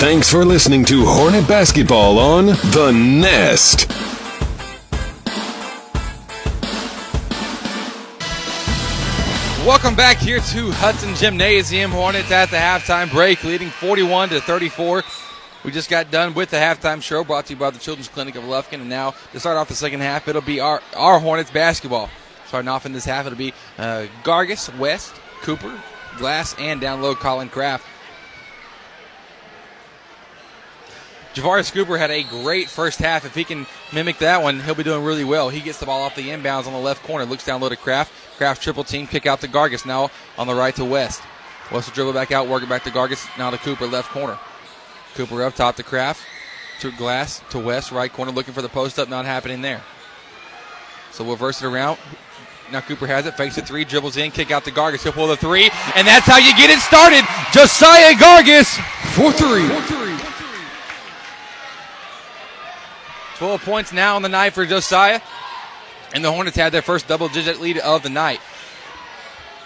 Thanks for listening to Hornet Basketball on The Nest. Welcome back here to Hudson Gymnasium. Hornets at the halftime break, leading 41-34. We just got done with the halftime show, brought to you by the Children's Clinic of Lufkin. And now, to start off the second half, it'll be our Hornets basketball. Starting off in this half, it'll be Gargis, West, Cooper, Glass, and down low, Colin Kraft. Javarius Cooper had a great first half. If he can mimic that one, he'll be doing really well. He gets the ball off the inbounds on the left corner. Looks down low to Kraft. Kraft triple team, kick out to Gargis. Now on the right to West. West will dribble back out, working back to Gargis. Now to Cooper, left corner. Cooper up top to Kraft. To Glass, to West, right corner, looking for the post up. Not happening there. So we'll verse it around. Now Cooper has it, fakes the three, dribbles in, kick out to Gargis. He'll pull the three, and that's how you get it started. Josiah Gargis for three. 12 points now on the night for Josiah, and the Hornets had their first double-digit lead of the night.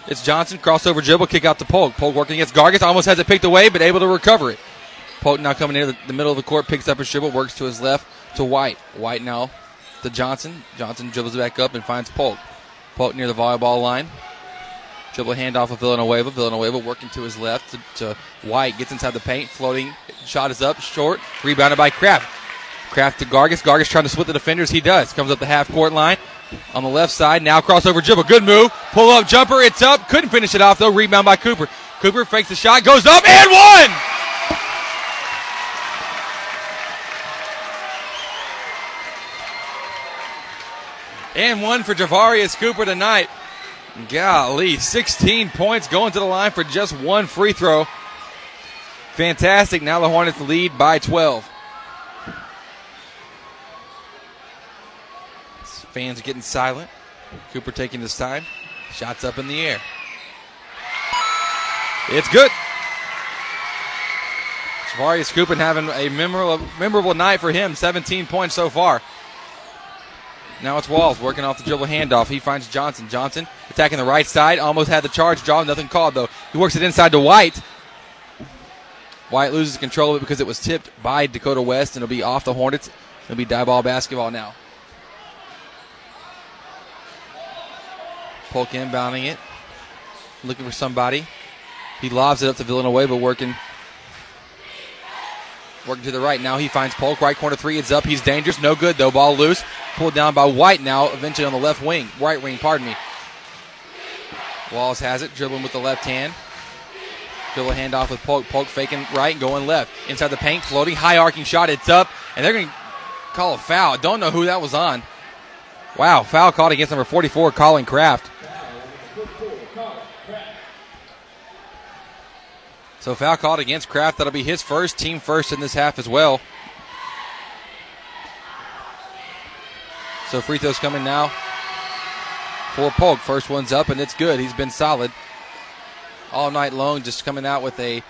It's Johnson, crossover dribble, kick out to Polk. Polk working against Gargis, almost has it picked away, but able to recover it. Polk now coming into the middle of the court, picks up his dribble, works to his left to White. White now to Johnson. Johnson dribbles back up and finds Polk. Polk near the volleyball line. Dribble handoff of Villanueva. Villanueva working to his left to White. Gets inside the paint. Floating. Shot is up. Short. Rebounded by Kraft. Kraft to Gargis. Gargis trying to split the defenders. He does. Comes up the half-court line on the left side. Now crossover dribble. Good move. Pull-up jumper. It's up. Couldn't finish it off, though. Rebound by Cooper. Cooper fakes the shot. Goes up and one! And one for Javarius Cooper tonight. Golly, 16 points going to the line for just one free throw. Fantastic. Now the Hornets lead by 12. Fans are getting silent. Cooper taking his time. Shots up in the air. It's good. Javarius Cooper having a memorable night for him. 17 points so far. Now it's Walls working off the dribble handoff. He finds Johnson. Johnson attacking the right side. Almost had the charge draw. Nothing called, though. He works it inside to White. White loses control of it because it was tipped by Dakota West, and it'll be off the Hornets. It'll be die ball basketball now. Polk inbounding it. Looking for somebody. He lobs it up to Villanueva, working to the right. Now he finds Polk. Right corner three. It's up. He's dangerous. No good, though. Ball loose. Pulled down by White now, eventually on the right wing. Walls has it, dribbling with the left hand. Dribble handoff with Polk. Polk faking right and going left. Inside the paint, floating, high arcing shot. It's up, and they're going to call a foul. Don't know who that was on. Wow, foul called against number 44, Colin Kraft. So foul called against Kraft. That'll be his first, team first in this half as well. So free throws coming now for Polk. First one's up, and it's good. He's been solid all night long, just coming out with a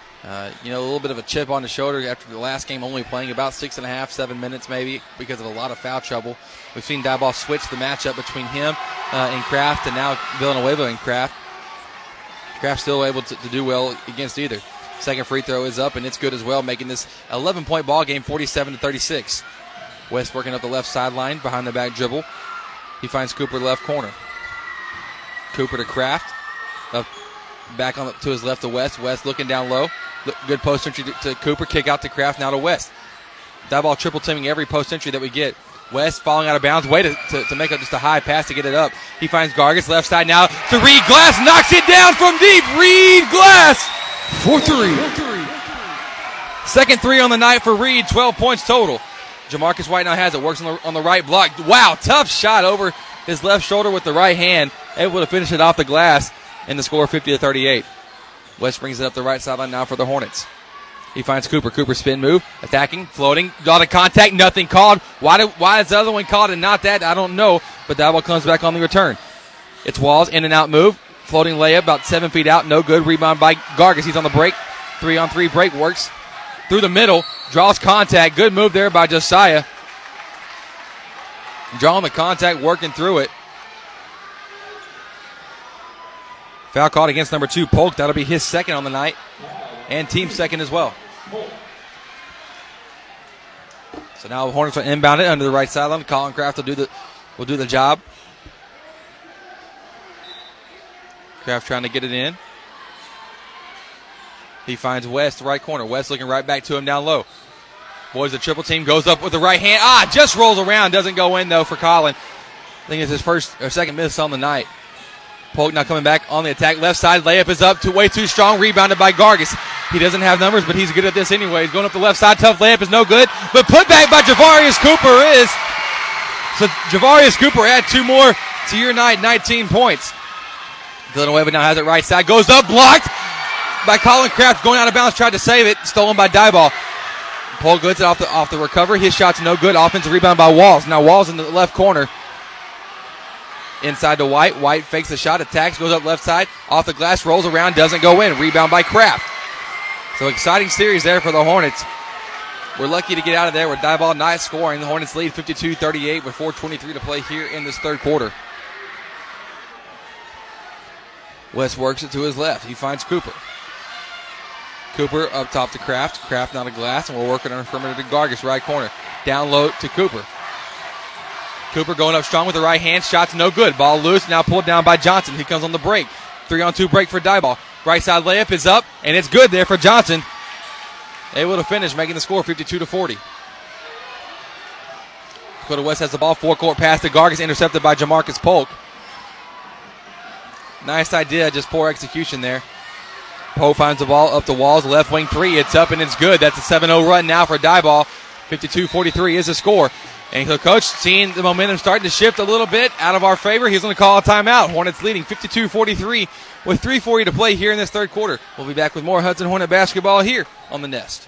little bit of a chip on the shoulder after the last game, only playing about 6.5, 7 minutes maybe because of a lot of foul trouble. We've seen Diboll switch the matchup between him and Kraft, and now Villanueva and Kraft. Kraft's still able to do well against either. Second free throw is up, and it's good as well, making this 11-point ball game 47-36. West working up the left sideline, behind the back dribble. He finds Cooper left corner. Cooper to Kraft. Up, back on to his left to West. West looking down low. Good post entry to Cooper. Kick out to Kraft, now to West. That ball triple teaming every post entry that we get. West falling out of bounds. Way to make up just a high pass to get it up. He finds Gargis left side now to Reed Glass. Knocks it down from deep. Reed Glass for three. Second three on the night for Reed. 12 points total. Jamarcus White now has it, works on the right block. Wow, tough shot over his left shoulder with the right hand. Able to finish it off the glass, and the score 50-38. West brings it up the right sideline now for the Hornets. He finds Cooper. Cooper spin move, attacking, floating, got a contact, nothing called. Why is the other one called and not that? I don't know, but that one comes back on the return. It's Walls, in and out move, floating layup about 7 feet out, no good. Rebound by Gargis. He's on the break, 3-on-3 break, works through the middle, draws contact. Good move there by Josiah. Drawing the contact, working through it. Foul called against number 2, Polk. That'll be his second on the night, and team second as well. So now the Hornets will inbound it under the right sideline. Colin Kraft will do the job. Kraft trying to get it in. He finds West, right corner. West looking right back to him down low. Boys, the triple team goes up with the right hand. Just rolls around. Doesn't go in, though, for Colin. I think it's his first or second miss on the night. Polk now coming back on the attack. Left side layup is up. Way too strong. Rebounded by Gargis. He doesn't have numbers, but he's good at this anyway. He's going up the left side. Tough layup is no good. But put back by Javarius Cooper is. So Javarius Cooper had two more to your night, 19 points. Villanueva now has it right side. Goes up, blocked by Colin Kraft. Going out of bounds, tried to save it. Stolen by Diboll. Polk gets it off the recover. His shot's no good. Offensive rebound by Walls. Now Walls in the left corner. Inside to White. White fakes the shot, attacks, goes up left side. Off the glass, rolls around, doesn't go in. Rebound by Kraft. So exciting series there for the Hornets. We're lucky to get out of there with Diboll not scoring. The Hornets lead 52-38 with 4:23 to play here in this third quarter. West works it to his left. He finds Cooper. Cooper up top to Kraft. Kraft not a glass, and we're working on a perimeter to Gargis, right corner. Down low to Cooper. Cooper going up strong with the right hand. Shot's no good. Ball loose, now pulled down by Johnson. He comes on the break. 3-on-2 break for Diboll. Right side layup is up, and it's good there for Johnson. Able to finish, making the score 52-40. Dakota West has the ball. Four-court pass to Gargis, intercepted by Jamarcus Polk. Nice idea, just poor execution there. Polk finds the ball up to Walls. Left wing three. It's up, and it's good. That's a 7-0 run now for Diboll. 52-43 is the score. And so, Coach, seeing the momentum starting to shift a little bit out of our favor, he's going to call a timeout. Hornets leading 52-43 with 3:40 to play here in this third quarter. We'll be back with more Hudson Hornet basketball here on The Nest.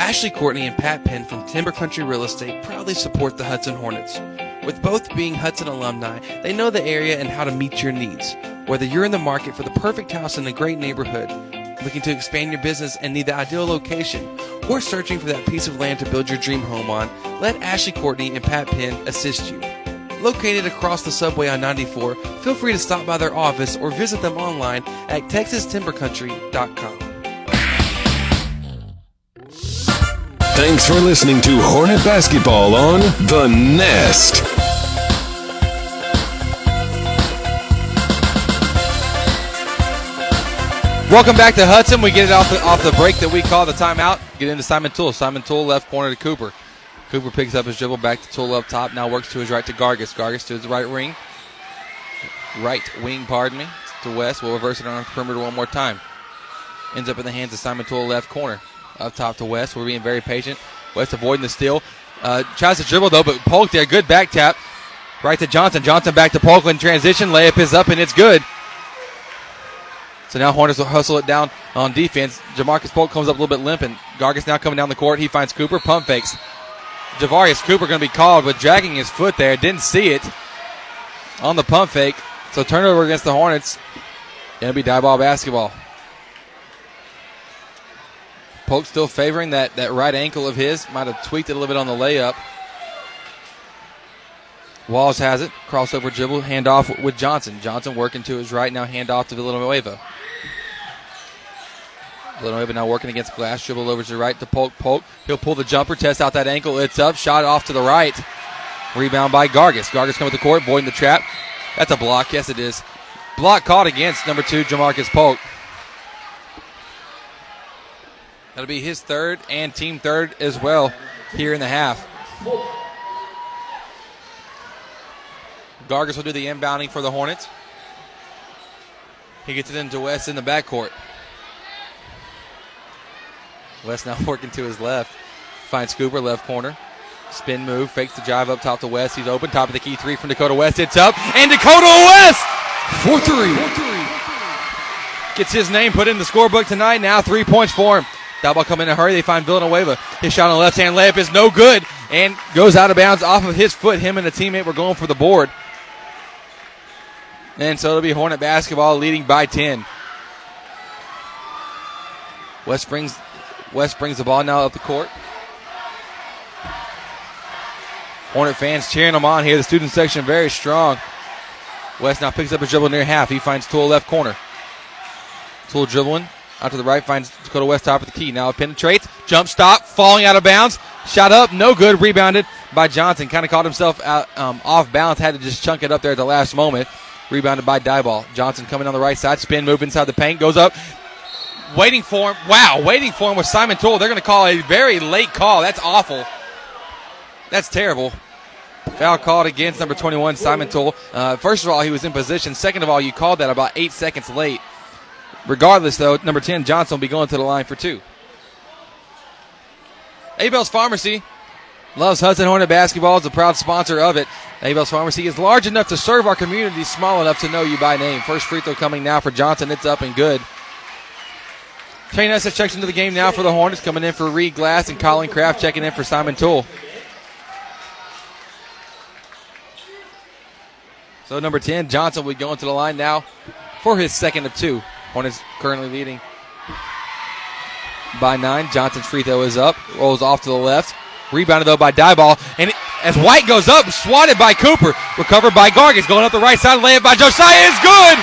Ashley Courtney and Pat Penn from Timber Country Real Estate proudly support the Hudson Hornets. With both being Hudson alumni, they know the area and how to meet your needs. Whether you're in the market for the perfect house in a great neighborhood, looking to expand your business and need the ideal location, or searching for that piece of land to build your dream home on, let Ashley Courtney and Pat Penn assist you. Located across the subway on 94, feel free to stop by their office or visit them online at TexasTimberCountry.com. Thanks for listening to Hornet Basketball on The Nest. Welcome back to Hudson. We get it off the break that we call the timeout. Get into Simon Toole. Simon Toole left corner to Cooper. Cooper picks up his dribble back to Toole up top. Now works to his right to Gargis. Gargis to his right wing, to West. We'll reverse it on the perimeter one more time. Ends up in the hands of Simon Toole left corner. Up top to West. We're being very patient. West avoiding the steal. Tries to dribble, though, but Polk there. Good back tap. Right to Johnson. Johnson back to Polk in transition. Layup is up, and it's good. So now Hornets will hustle it down on defense. Jamarcus Polk comes up a little bit limp, and Gargis now coming down the court. He finds Cooper. Pump fakes. Javarius Cooper going to be called with dragging his foot there. Didn't see it on the pump fake. So turnover against the Hornets. Going to be Diboll basketball. Polk still favoring that right ankle of his. Might have tweaked it a little bit on the layup. Walls has it. Crossover dribble. Handoff with Johnson. Johnson working to his right. Now handoff to Villanueva. Villanueva now working against Glass. Dribble over to the right to Polk. Polk. He'll pull the jumper. Test out that ankle. It's up. Shot off to the right. Rebound by Gargis. Gargis coming to the court. Avoiding the trap. That's a block. Yes, it is. Block caught against number 2, Jamarcus Polk. That'll be his third and team third as well here in the half. Gargis will do the inbounding for the Hornets. He gets it into West in the backcourt. West now working to his left. Finds Cooper, left corner. Spin move, fakes the drive up top to West. He's open, top of the key, 3 from Dakota West. It's up, and Dakota West! 4-3. Gets his name put in the scorebook tonight. Now 3 points for him. Diboll coming in a hurry. They find Villanueva. His shot on the left-hand layup is no good and goes out of bounds off of his foot. Him and a teammate were going for the board. And so it'll be Hornet basketball leading by 10. West brings the ball now up the court. Hornet fans cheering them on here. The student section very strong. West now picks up a dribble near half. He finds Toole left corner. Toole dribbling out to the right, finds Dakota West top of the key. Now it penetrates, jump stop, falling out of bounds, shot up, no good, rebounded by Johnson. Kind of caught himself out, off balance, had to just chunk it up there at the last moment. Rebounded by Diboll. Johnson coming on the right side, spin move inside the paint, goes up, waiting for him. Wow, waiting for him with Simon Toole. They're going to call a very late call. That's awful. That's terrible. Foul called against number 21, Simon Toole. First of all, he was in position. Second of all, you called that about 8 seconds late. Regardless, though, number 10, Johnson will be going to the line for two. Abel's Pharmacy loves Hudson Hornet basketball, is a proud sponsor of it. Abel's Pharmacy is large enough to serve our community, small enough to know you by name. First free throw coming now for Johnson. It's up and good. Shane Estes checks into the game now for the Hornets, coming in for Reed Glass, and Colin Kraft checking in for Simon Toole. So number 10, Johnson, will be going to the line now for his second of two. Hornets currently leading by 9. Johnson's free throw is up. Rolls off to the left. Rebounded, though, by Diboll. And as White goes up, swatted by Cooper. Recovered by Gargis. Going up the right side, layup by Josiah is good.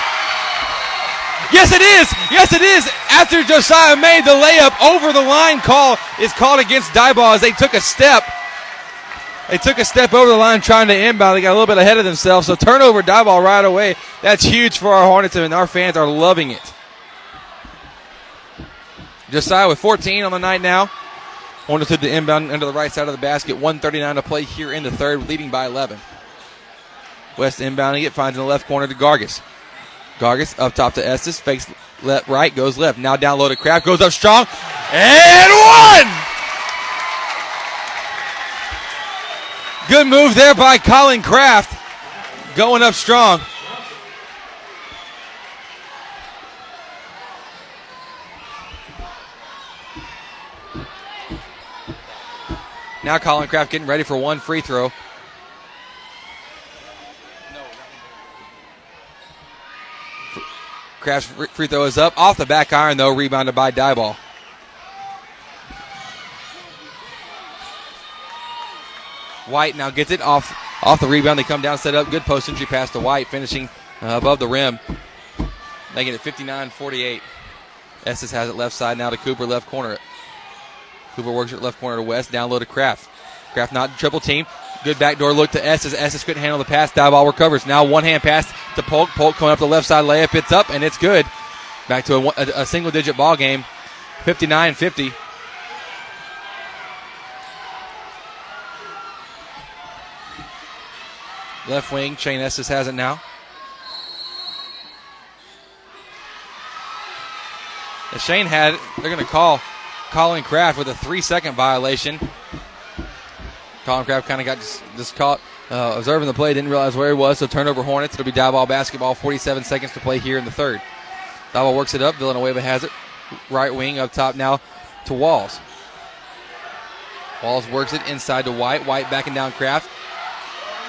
Yes, it is. Yes, it is. After Josiah made the layup, over the line call is called against Diboll as they took a step. They took a step over the line trying to inbound. They got a little bit ahead of themselves. So turnover, Diboll right away. That's huge for our Hornets, and our fans are loving it. Josiah with 14 on the night now. Hornets to the inbound under the right side of the basket. 1:39 to play here in the third, leading by 11. West inbounding it, finds in the left corner to Gargis. Gargis up top to Estes, fakes left, right, goes left. Now down low to Kraft, goes up strong, and one! Good move there by Colin Kraft, going up strong. Now Colin Kraft getting ready for one free throw. Kraft's free throw is up. Off the back iron, though, rebounded by Diboll. White now gets it off the rebound. They come down, set up. Good post entry pass to White, finishing above the rim. Making it 59-48. Estes has it left side now to Cooper, left corner. Cooper works at left corner to West. Down low to Kraft. Kraft not triple team. Good backdoor look to Estes. Estes couldn't handle the pass. Diboll recovers. Now one-hand pass to Polk. Polk coming up the left side layup. It's up, and it's good. Back to a single-digit ball game. 59-50. Left wing. Shane Estes has it now. As Shane had it, they're going to call Colin Kraft with a 3-second violation. Colin Kraft kind of got just caught observing the play, didn't realize where he was, so turnover Hornets. It'll be Diboll basketball, 47 seconds to play here in the third. Diboll works it up. Villanueva has it. Right wing up top now to Walls. Walls works it inside to White. White backing down Kraft.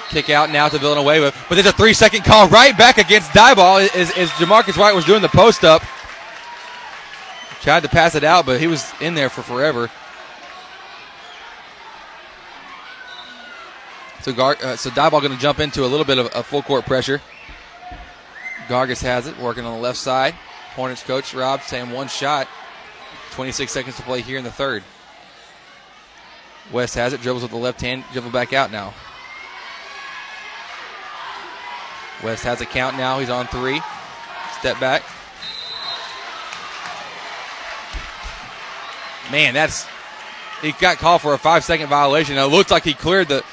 Kick out now to Villanueva. But there's a 3-second call right back against Diboll as Jamarcus White was doing the post up. Tried to pass it out, but he was in there for forever. So so Diboll going to jump into a little bit of a full court pressure. Gargis has it, working on the left side. Hornets coach Rob saying one shot. 26 seconds to play here in the third. West has it, dribbles with the left hand, dribble back out now. West has a count now. He's on three. Step back. Man, he got called for a 5-second violation. Now, it looks like he cleared the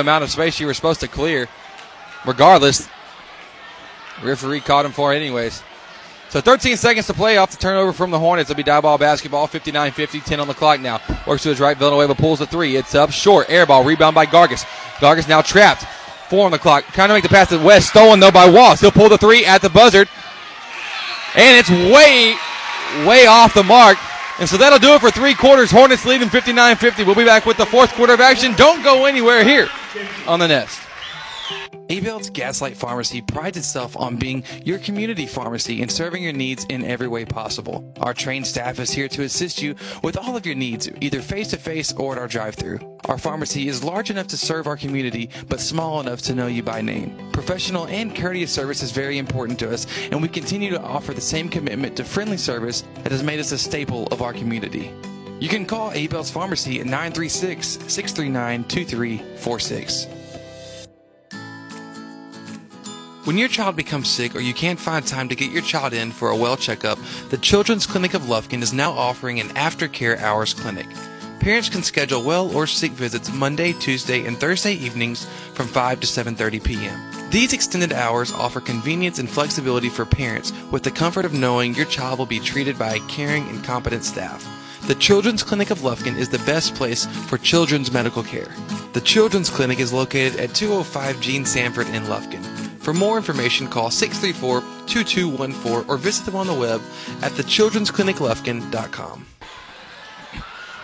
amount of space you were supposed to clear. Regardless, referee caught him for it anyways. So 13 seconds to play off the turnover from the Hornets. It'll be Diboll basketball, 59-50, 10 on the clock now. Works to his right, Villanueva pulls the three. It's up short, air ball, rebound by Gargis. Gargis now trapped, 4 on the clock. Trying to make the pass to West, stolen though by Walls. He'll pull the three at the buzzer. And it's way off the mark. And so that'll do it for three quarters. Hornets leading 59-50. We'll be back with the fourth quarter of action. Don't go anywhere here on The Nest. Abel's Gaslight Pharmacy prides itself on being your community pharmacy and serving your needs in every way possible. Our trained staff is here to assist you with all of your needs, either face-to-face or at our drive-thru. Our pharmacy is large enough to serve our community, but small enough to know you by name. Professional and courteous service is very important to us, and we continue to offer the same commitment to friendly service that has made us a staple of our community. You can call Abel's Pharmacy at 936-639-2346. When your child becomes sick or you can't find time to get your child in for a well checkup, the Children's Clinic of Lufkin is now offering an aftercare hours clinic. Parents can schedule well or sick visits Monday, Tuesday, and Thursday evenings from 5 to 7:30 p.m. These extended hours offer convenience and flexibility for parents with the comfort of knowing your child will be treated by a caring and competent staff. The Children's Clinic of Lufkin is the best place for children's medical care. The Children's Clinic is located at 205 Gene Sanford in Lufkin. For more information, call 634-2214 or visit them on the web at thechildrenscliniclufkin.com.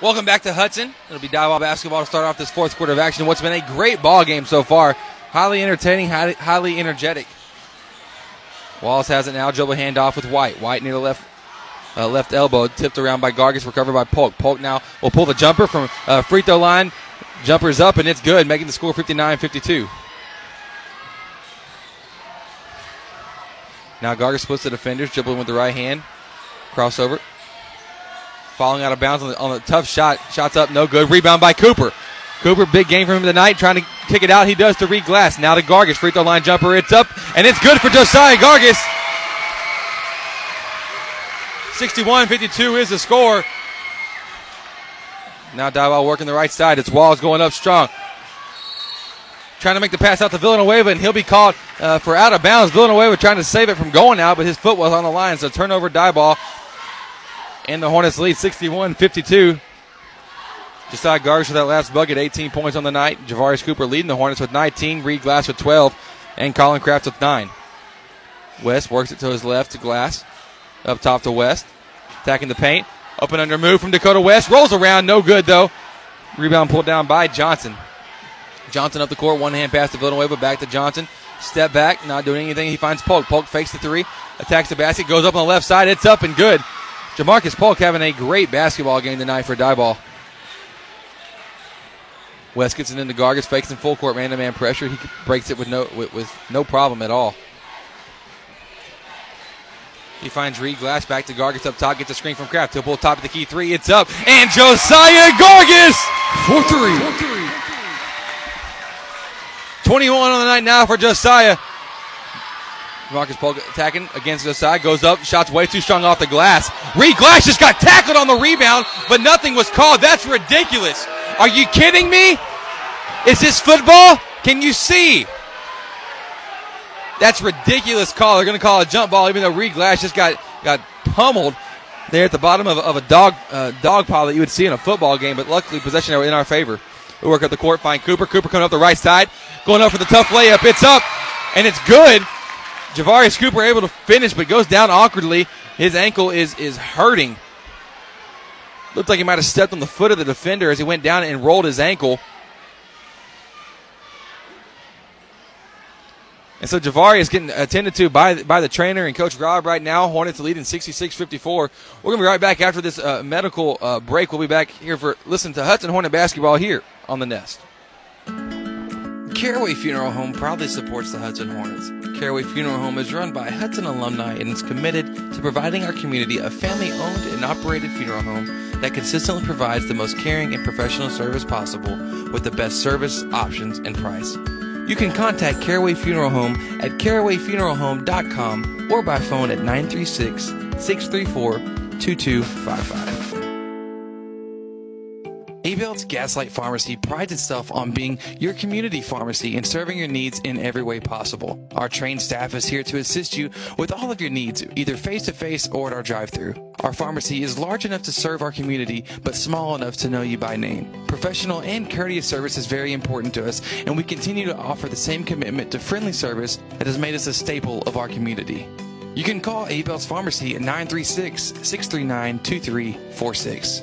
Welcome back to Hudson. It'll be Diboll basketball to start off this fourth quarter of action. What's been a great ball game so far. Highly entertaining, highly energetic. Walls has it now. Dribble handoff with White. White near the left elbow. Tipped around by Gargis. Recovered by Polk. Polk now will pull the jumper from free throw line. Jumper's up, and it's good, making the score 59-52. Now Gargis splits the defenders, dribbling with the right hand. Crossover. Falling out of bounds on the tough shot. Shot's up, no good. Rebound by Cooper. Cooper, big game for him tonight, trying to kick it out. He does to Reed Glass. Now to Gargis. Free throw line jumper. It's up, and it's good for Josiah Gargis. 61-52 is the score. Now Diboll working the right side. It's Walls going up strong. Trying to make the pass out to Villanueva, and he'll be called for out of bounds. Villanueva trying to save it from going out, but his foot was on the line, so turnover Diboll. And the Hornets lead 61-52. Josiah Gargis with that last bucket, 18 points on the night. Javarius Cooper leading the Hornets with 19. Reed Glass with 12. And Colin Kraft with 9. West works it to his left to Glass. Up top to West. Attacking the paint. Up and under move from Dakota West. Rolls around. No good, though. Rebound pulled down by Johnson. Johnson up the court, one-hand pass to Villanueva, back to Johnson. Step back, not doing anything. He finds Polk. Polk fakes the three, attacks the basket, goes up on the left side. It's up and good. Jamarcus Polk having a great basketball game tonight for Diboll. West gets it into Gargis, fakes in full court man-to-man pressure. He breaks it with no problem at all. He finds Reed Glass, back to Gargis up top, gets a screen from Kraft. He'll pull top of the key three. It's up, and Josiah Gargis for three. 21 on the night now for Josiah. Marcus Polk attacking against Josiah. Goes up. Shot's way too strong off the glass. Reed Glass just got tackled on the rebound, but nothing was called. That's ridiculous. Are you kidding me? Is this football? Can you see? That's ridiculous call. They're going to call a jump ball, even though Reed Glass just got pummeled there at the bottom of a dog pile that you would see in a football game, but luckily possession in our favor. We work up the court, find Cooper. Cooper coming up the right side, going up for the tough layup. It's up, and it's good. Javarius Cooper able to finish, but goes down awkwardly. His ankle is hurting. Looks like he might have stepped on the foot of the defender as he went down and rolled his ankle. And so Javarius getting attended to by the trainer and Coach Rob right now. Hornets leading 66-54. We're going to be right back after this medical break. We'll be back here for listen to Hudson Hornet basketball here on The Nest. Caraway Funeral Home proudly supports the Hudson Hornets. Caraway Funeral Home is run by Hudson alumni and is committed to providing our community a family-owned and operated funeral home that consistently provides the most caring and professional service possible with the best service, options, and price. You can contact Caraway Funeral Home at carawayfuneralhome.com or by phone at 936-634-2255. Abel's Gaslight Pharmacy prides itself on being your community pharmacy and serving your needs in every way possible. Our trained staff is here to assist you with all of your needs, either face-to-face or at our drive-thru. Our pharmacy is large enough to serve our community, but small enough to know you by name. Professional and courteous service is very important to us, and we continue to offer the same commitment to friendly service that has made us a staple of our community. You can call Abel's Pharmacy at 936-639-2346.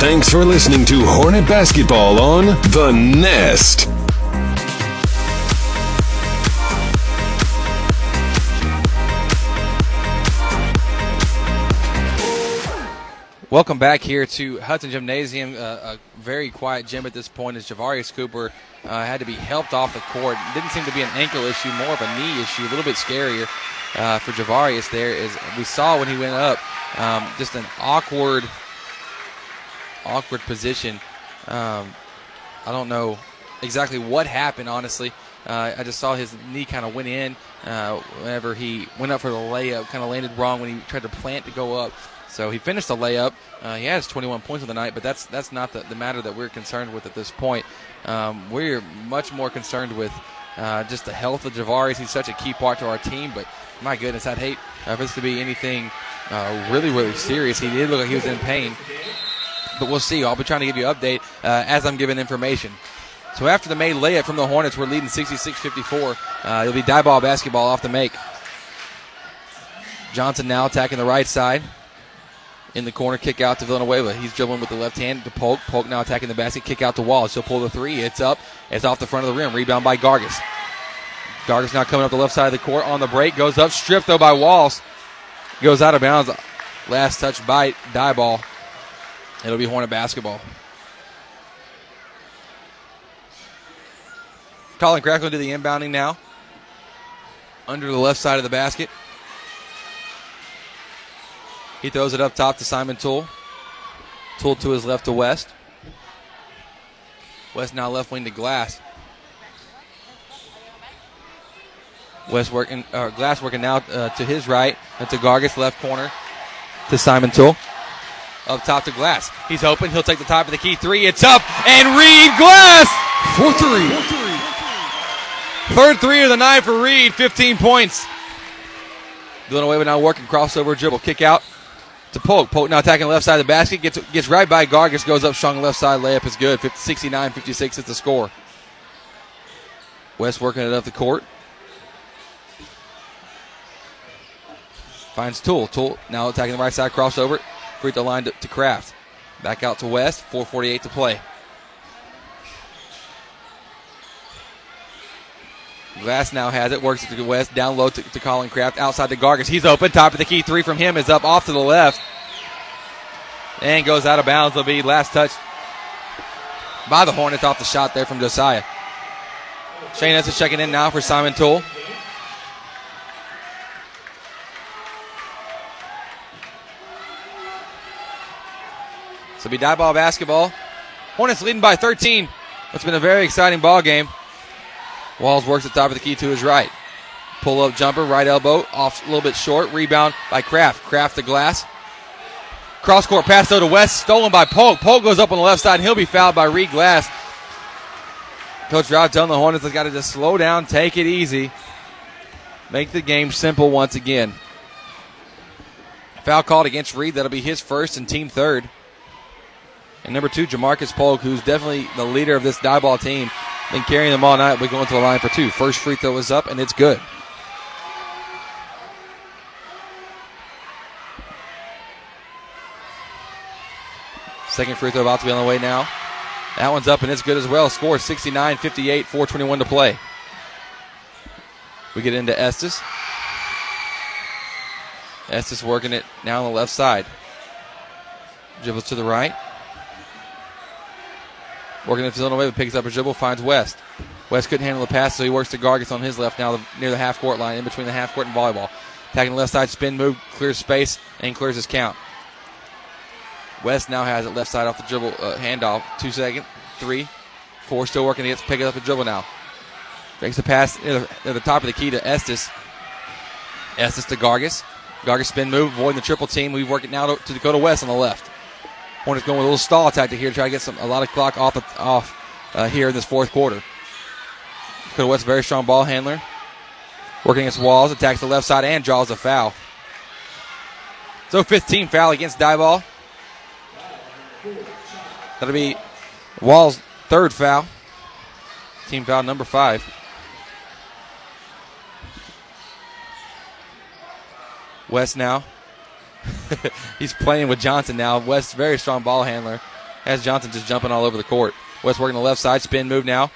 Thanks for listening to Hornet Basketball on The Nest. Welcome back here to Hudson Gymnasium, a very quiet gym at this point as Javarius Cooper had to be helped off the court. It didn't seem to be an ankle issue, more of a knee issue, a little bit scarier for Javarius there. As we saw when he went up, just an awkward position. I don't know exactly what happened, honestly. I just saw his knee kind of went in whenever he went up for the layup, kind of landed wrong when he tried to plant to go up. So he finished the layup. He has 21 points of the night, but that's not the matter that we're concerned with at this point. We're much more concerned with just the health of Javarius. He's such a key part to our team, but my goodness, I'd hate for this to be anything really, really serious. He did look like he was in pain. But we'll see. I'll be trying to give you an update as I'm giving information. So after the made layup from the Hornets, we're leading 66-54. It'll be Diboll basketball off the make. Johnson now attacking the right side. In the corner, kick out to Villanueva. He's dribbling with the left hand to Polk. Polk now attacking the basket, kick out to Walls. He'll pull the three. It's up. It's off the front of the rim. Rebound by Gargis. Gargis now coming up the left side of the court on the break. Goes up. Stripped, though, by Walls. Goes out of bounds. Last touch by Diboll. It'll be Hornet basketball. Colin Kraft will do the inbounding now. Under the left side of the basket. He throws it up top to Simon Toole. Toole to his left to West. West now left wing to Glass. Glass working now to his right. To Gargis, left corner to Simon Toole. Up top to Glass. He's open. He'll take the top of the key. Three. It's up. And Reed Glass. 4-3. Third three of the night for Reed. 15 points. Villanueva now working crossover dribble. Kick out to Polk. Polk now attacking the left side of the basket. Gets right by Gargis. Goes up strong left side. Layup is good. 69-56 is the score. West working it up the court. Finds Toole. Toole now attacking the right side. Crossover. Free throw line to Kraft. Back out to West. 4:48 to play. Glass now has it. Works it to West. Down low to Colin Kraft. Outside to Gargis. He's open. Top of the key. Three from him is up off to the left. And goes out of bounds. It'll be last touch by the Hornets off the shot there from Josiah. Shane Estes checking in now for Simon Toole. So it'll be Diboll basketball. Hornets leading by 13. It's been a very exciting ball game. Walls works the top of the key to his right. Pull up jumper, right elbow, off a little bit short. Rebound by Kraft. Kraft to Glass. Cross court pass though to West, stolen by Polk. Polk goes up on the left side and he'll be fouled by Reed Glass. Coach Rob telling the Hornets they've got to just slow down, take it easy, make the game simple once again. Foul called against Reed. That'll be his first and team third. And number two, Jamarcus Polk, who's definitely the leader of this Diboll team. Been carrying them all night. We're going to the line for two. First free throw is up, and it's good. Second free throw about to be on the way now. That one's up, and it's good as well. Score 69-58, 4:21 to play. We get into Estes. Estes working it now on the left side. Dribbles to the right. Working the field away, but picks up a dribble, finds West. West couldn't handle the pass, so he works to Gargis on his left now near the half-court line, in between the half-court and volleyball. Attacking the left side, spin move, clears space, and clears his count. West now has it left side off the dribble, handoff. 2 second, 3, 4, still working against, picking up the dribble now. Makes the pass near the top of the key to Estes. Estes to Gargis. Gargis spin move, avoiding the triple team. We work it now to Dakota West on the left. Hornets going with a little stall tactic here to try to get a lot of clock off here in this fourth quarter. Dakota West, very strong ball handler. Working against Walls, attacks the left side and draws a foul. So 15th foul against Diboll. That'll be Walls' third foul. Team foul number 5. West now. He's playing with Johnson now. West, very strong ball handler. Has Johnson just jumping all over the court. West working the left side. Spin move now.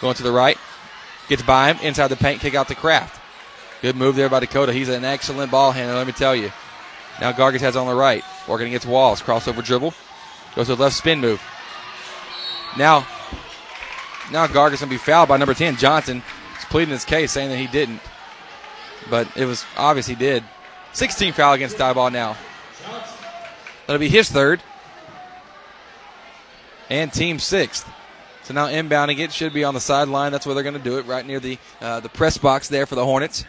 Going to the right. Gets by him. Inside the paint. Kick out to Kraft. Good move there by Dakota. He's an excellent ball handler, let me tell you. Now Gargis has on the right. Working against Walls. Crossover dribble. Goes to the left spin move. Now Gargis going to be fouled by number 10, Johnson. He's pleading his case, saying that he didn't. But it was obvious he did. 16th foul against Diboll now. That'll be his third. And team sixth. So now inbounding it. Should be on the sideline. That's where they're going to do it, right near the press box there for the Hornets.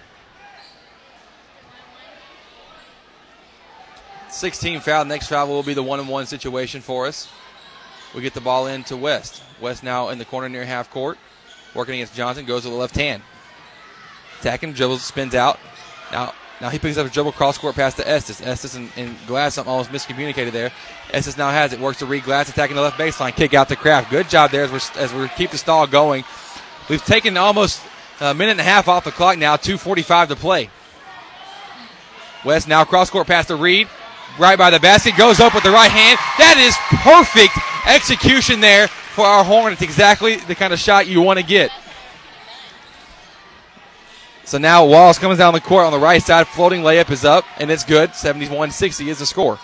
16th foul. Next foul will be the 1-on-1 situation for us. We get the ball in to West. West now in the corner near half court. Working against Johnson. Goes to the left hand. Attacking. Dribbles. Spins out. Now he picks up a dribble, cross-court pass to Estes. Estes and Glass almost miscommunicated there. Estes now has it. Works to Reed Glass, attacking the left baseline. Kick out to Kraft. Good job there as we keep the stall going. We've taken almost a minute and a half off the clock now. 2:45 to play. West now cross-court pass to Reed. Right by the basket. Goes up with the right hand. That is perfect execution there for our Hornets. Exactly the kind of shot you want to get. So now Walls comes down the court on the right side. Floating layup is up, and it's good. 71-60 is the score.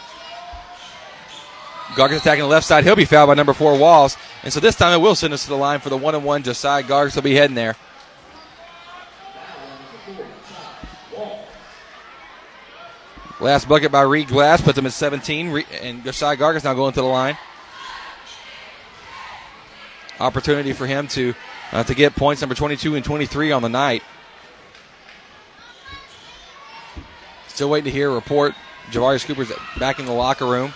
Gargis attacking the left side. He'll be fouled by number 4, Walls. And so this time it will send us to the line for the 1-on-1. Josiah Gargis will be heading there. Last bucket by Reed Glass. Puts him at 17. And Josiah Gargis now going to the line. Opportunity for him to get points number 22 and 23 on the night. Still waiting to hear a report. Javarius Cooper's back in the locker room.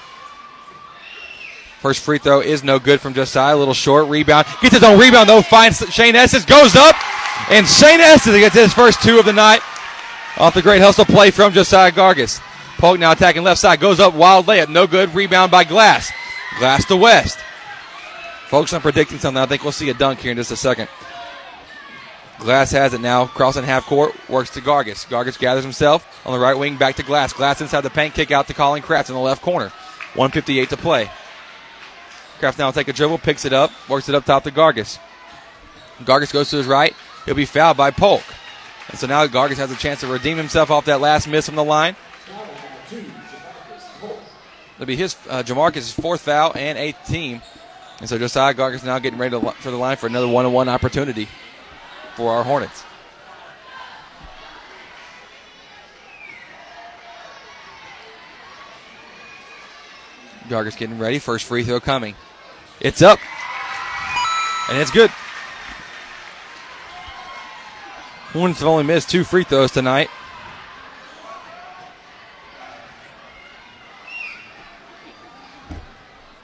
First free throw is no good from Josiah. A little short rebound. Gets his own rebound, though. Finds Shane Estes. Goes up. And Shane Estes gets his first 2 of the night off the great hustle play from Josiah Gargis. Polk now attacking left side. Goes up. Wild layup. No good. Rebound by Glass. Glass to West. Folks, I'm predicting something. I think we'll see a dunk here in just a second. Glass has it now. Crossing half court. Works to Gargis. Gargis gathers himself on the right wing. Back to Glass. Glass inside the paint. Kick out to Colin Kraft in the left corner. 1:58 to play. Kraft now will take a dribble. Picks it up. Works it up top to Gargis. Gargis goes to his right. He'll be fouled by Polk. And so now Gargis has a chance to redeem himself off that last miss from the line. It'll be his Jamarcus' 4th foul and 8th team. And so Josiah Gargis now getting ready for the line for another 1-on-1 opportunity for our Hornets. Gargis getting ready. First free throw coming. It's up. And it's good. Hornets have only missed 2 free throws tonight.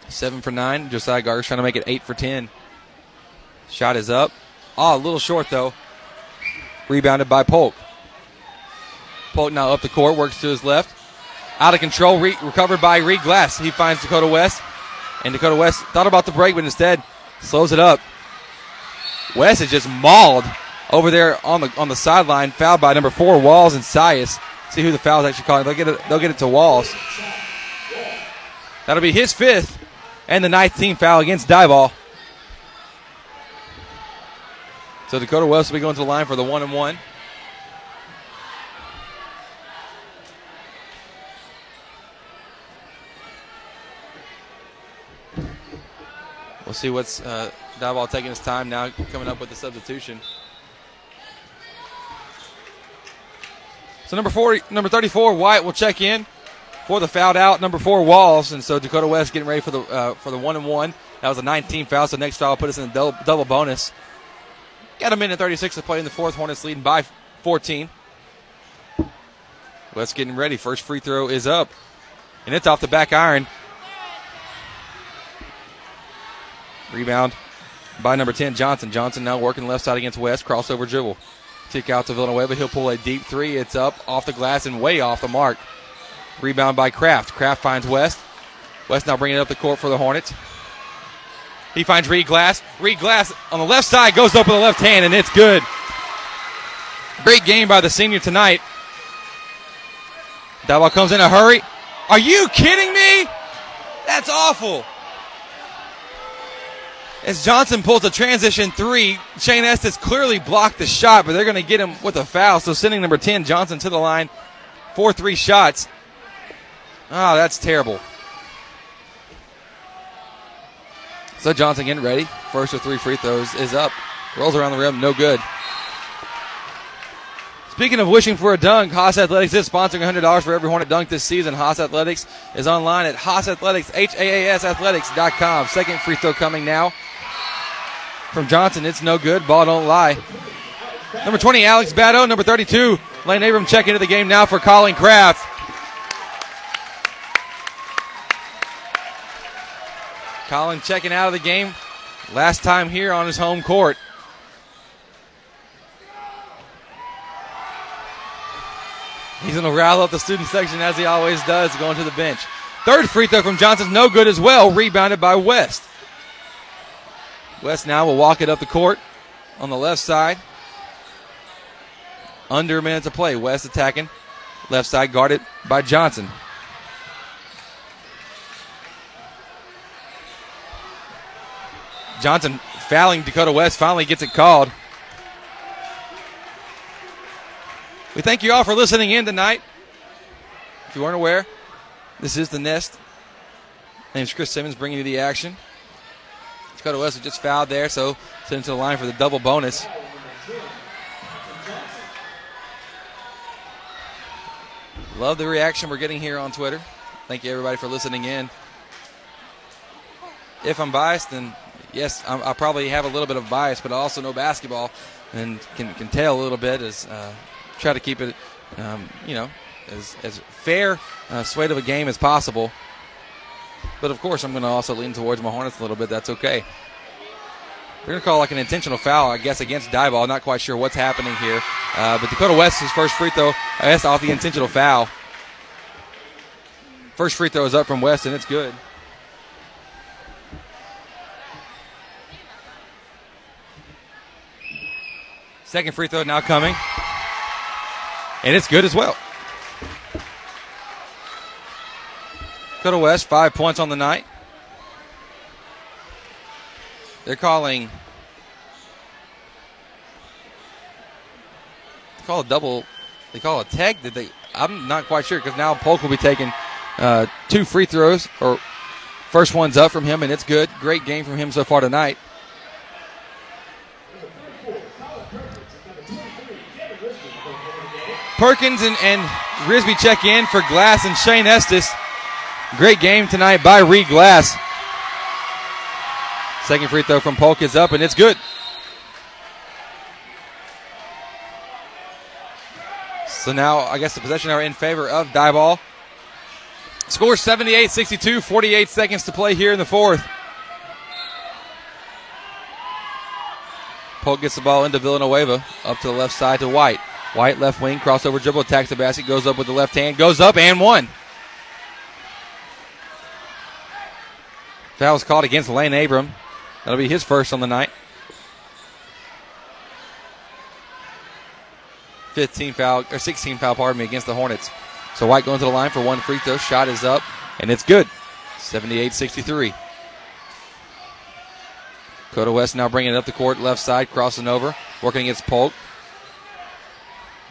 Seven for 9. Josiah Gargis trying to make it 8 for 10. Shot is up. Oh, a little short, though. Rebounded by Polk. Polk now up the court, works to his left. Out of control, recovered by Reed Glass. He finds Dakota West. And Dakota West thought about the break, but instead slows it up. West is just mauled over there on the sideline. Fouled by number 4, Walls and Sias. See who the foul is actually calling. They'll get it to Walls. That'll be his 5th and the 19th foul against Diboll. So Dakota West will be going to the line for the 1-on-1. We'll see what's Diboll taking his time now, coming up with the substitution. So number 34, White will check in for the fouled out number 4, Walls, and so Dakota West getting ready for the 1-on-1. That was a 19th foul, so next foul will put us in a double bonus. Got a minute 36 to play in the fourth. Hornets leading by 14. West getting ready. First free throw is up, and it's off the back iron. Rebound by number 10, Johnson. Johnson now working left side against West. Crossover dribble. Kick out to Villanueva. He'll pull a deep three. It's up off the glass and way off the mark. Rebound by Kraft. Kraft finds West. West now bringing it up the court for the Hornets. He finds Reed Glass. Reed Glass on the left side goes up with the left hand, and it's good. Great game by the senior tonight. That ball comes in a hurry. Are you kidding me? That's awful. As Johnson pulls a transition three, Shane Estes clearly blocked the shot, but they're going to get him with a foul, so sending number 10, Johnson, to the line for three shots. Oh, that's terrible. So Johnson getting ready. First of three free throws is up. Rolls around the rim, no good. Speaking of wishing for a dunk, Haas Athletics is sponsoring $100 for every Hornet dunk this season. Haas Athletics is online at Haas Athletics, HAASathletics.com. Second free throw coming now from Johnson. It's no good. Ball don't lie. Number 20, Alex Bado. Number 32, Lane Abram check into the game now for Colin Kraft. Colin checking out of the game. Last time here on his home court. He's going to rattle up the student section as he always does, going to the bench. Third free throw from Johnson, no good as well, rebounded by West. West now will walk it up the court on the left side. Under a minute to play. West attacking. Left side guarded by Johnson. Johnson fouling Dakota West, finally gets it called. We thank you all for listening in tonight. If you weren't aware, this is The Nest. My name's Chris Simmons bringing you the action. Dakota West was just fouled there, so sent him to the line for the double bonus. Love the reaction we're getting here on Twitter. Thank you, everybody, for listening in. If I'm biased, then yes, I probably have a little bit of bias, but I also know basketball and can tell a little bit as... try to keep it, as fair a swate of a game as possible. But, of course, I'm going to also lean towards my Hornets a little bit. That's okay. We're going to call like an intentional foul, I guess, against Diboll. Not quite sure what's happening here. But Dakota West's first free throw, I guess, off the intentional foul. First free throw is up from West, and it's good. Second free throw now coming. And it's good as well. Dakota West, 5 points on the night. They call a tag. I'm not quite sure because now Polk will be taking two free throws. Or first one's up from him, and it's good. Great game from him so far tonight. Perkins and Risby check in for Glass and Shane Estes. Great game tonight by Reed Glass. Second free throw from Polk is up, and it's good. So now I guess the possession are in favor of Diboll. Score 78-62, 48 seconds to play here in the fourth. Polk gets the ball into Villanueva, up to the left side to White. White left wing, crossover dribble, attacks the basket, goes up with the left hand, goes up and one. Foul was called against Lane Abram. That'll be his first on the night. 16 foul, against the Hornets. So White going to the line for one free throw. Shot is up, and it's good. 78-63. Dakota West now bringing it up the court, left side, crossing over, working against Polk.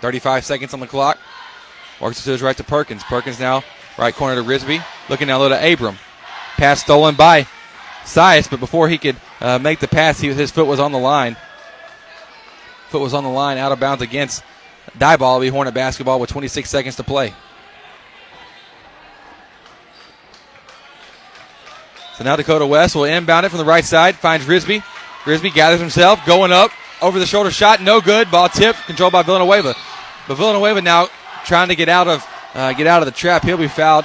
35 seconds on the clock. Works to his right to Perkins. Perkins now right corner to Risby. Looking down low to Abram. Pass stolen by Sias, but before he could make the pass, his foot was on the line. Foot was on the line, out of bounds against Diboll. It'll be Hornet basketball with 26 seconds to play. So now Dakota West will inbound it from the right side. Finds Risby. Risby gathers himself, going up. Over the shoulder shot, no good. Ball tip, controlled by Villanueva. But Villanueva now trying to get out of the trap. He'll be fouled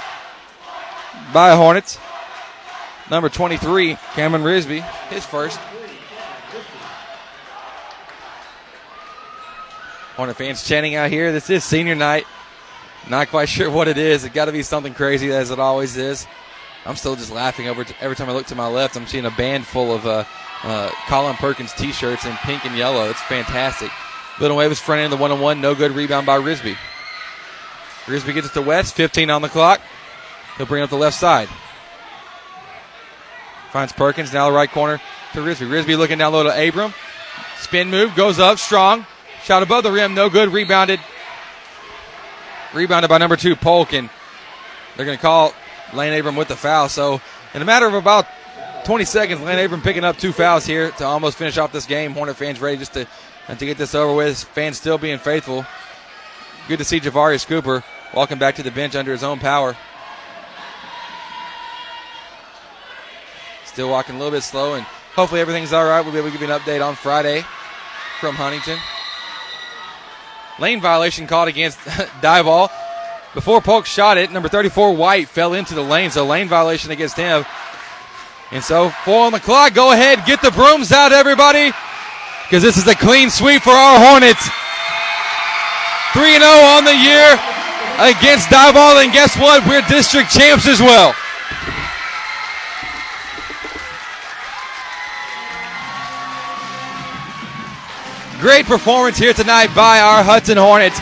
by Hornets. Number 23, Cameron Risby, his first. Hornet fans chanting out here. This is senior night. Not quite sure what it is. It's got to be something crazy, as it always is. I'm still just laughing over every time I look to my left. I'm seeing a band full of Colin Perkins T-shirts in pink and yellow. It's fantastic. Villanueva's front end of the one-on-one. No good, rebound by Risby. Risby gets it to West. 15 on the clock. He'll bring up the left side. Finds Perkins. Now the right corner to Risby. Risby looking down low to Abram. Spin move. Goes up strong. Shot above the rim. No good. Rebounded by number 2, Polk. And they're going to call Lane Abram with the foul. So in a matter of about 20 seconds, Lane Abram picking up 2 fouls here to almost finish off this game. Hornet fans ready just to get this over with. Fans still being faithful. Good to see Javarius Cooper walking back to the bench under his own power. Still walking a little bit slow, and hopefully everything's all right. We'll be able to give you an update on Friday from Huntington. Lane violation called against Diboll. Before Polk shot it, number 34, White, fell into the lane, so lane violation against him. And so, 4 on the clock. Go ahead, get the brooms out, everybody, because this is a clean sweep for our Hornets. 3-0 on the year against Diboll, and guess what? We're district champs as well. Great performance here tonight by our Hudson Hornets.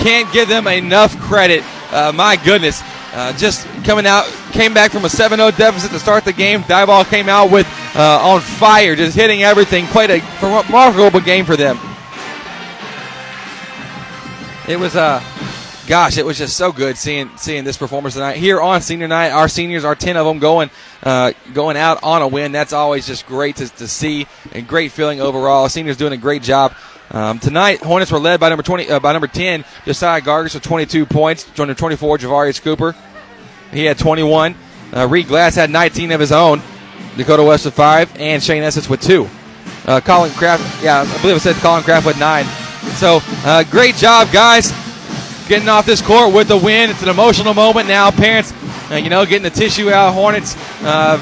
Can't give them enough credit. My goodness. Just came back from a 7-0 deficit to start the game. Diboll came out with on fire, just hitting everything. Played a remarkable game for them. It was, gosh, it was just so good seeing this performance tonight. Here on senior night, our seniors, our 10 of them going out on a win. That's always just great to see, and great feeling overall. Seniors doing a great job. Tonight, Hornets were led by number 10, Josiah Gargis with 22 points. Joined at 24, Javarius Cooper. He had 21. Reed Glass had 19 of his own. Dakota West with 5, and Shane Estes with 2. Colin Kraft, I believe I said Colin Kraft with 9. So, great job, guys. Getting off this court with the win. It's an emotional moment now. Parents, getting the tissue out. Hornets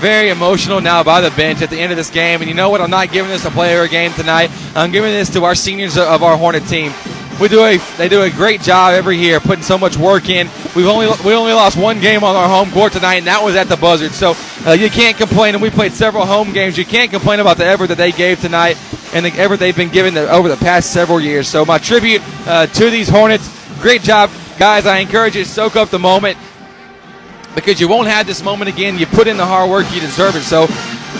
very emotional now by the bench at the end of this game. And you know what? I'm not giving this to player a game tonight. I'm giving this to our seniors of our Hornet team. They do a great job every year, putting so much work in. We only lost one game on our home court tonight, and that was at the Buzzard. So you can't complain. And we played several home games. You can't complain about the effort that they gave tonight and the effort they've been giving over the past several years. So my tribute to these Hornets. Great job, guys. I encourage you to soak up the moment, because you won't have this moment again. You put in the hard work. You deserve it. So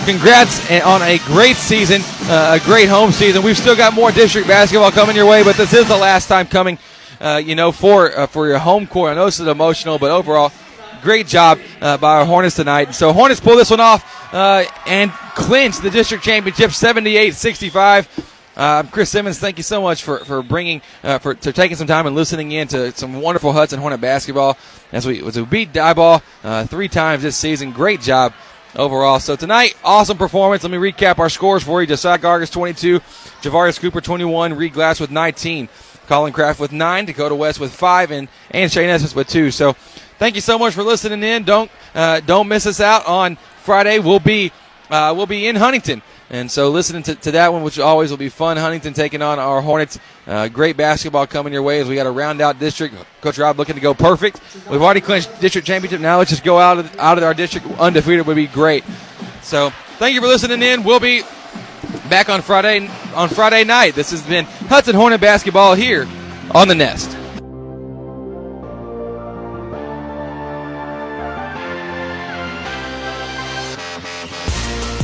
congrats on a great season, a great home season. We've still got more district basketball coming your way, but this is the last time coming, for your home court. I know this is emotional, but overall, great job by our Hornets tonight. So Hornets pull this one off and clinch the district championship 78-65. Chris Simmons, thank you so much for taking some time and listening in to some wonderful Hudson Hornet basketball as we beat Diboll 3 times this season. Great job overall. So tonight, awesome performance. Let me recap our scores for you. Josiah Gargis, 22. Javarius Cooper, 21. Reed Glass with 19. Colin Kraft with 9. Dakota West with 5. And Shane Estes with 2. So thank you so much for listening in. Don't miss us out on Friday. We'll be in Huntington. And so listening to that one, which always will be fun. Huntington taking on our Hornets. Great basketball coming your way as we got a round-out district. Coach Rob looking to go perfect. We've already clinched district championship. Now let's just go out of our district undefeated. Would be great. So thank you for listening in. We'll be back on Friday night. This has been Hudson Hornet basketball here on The Nest.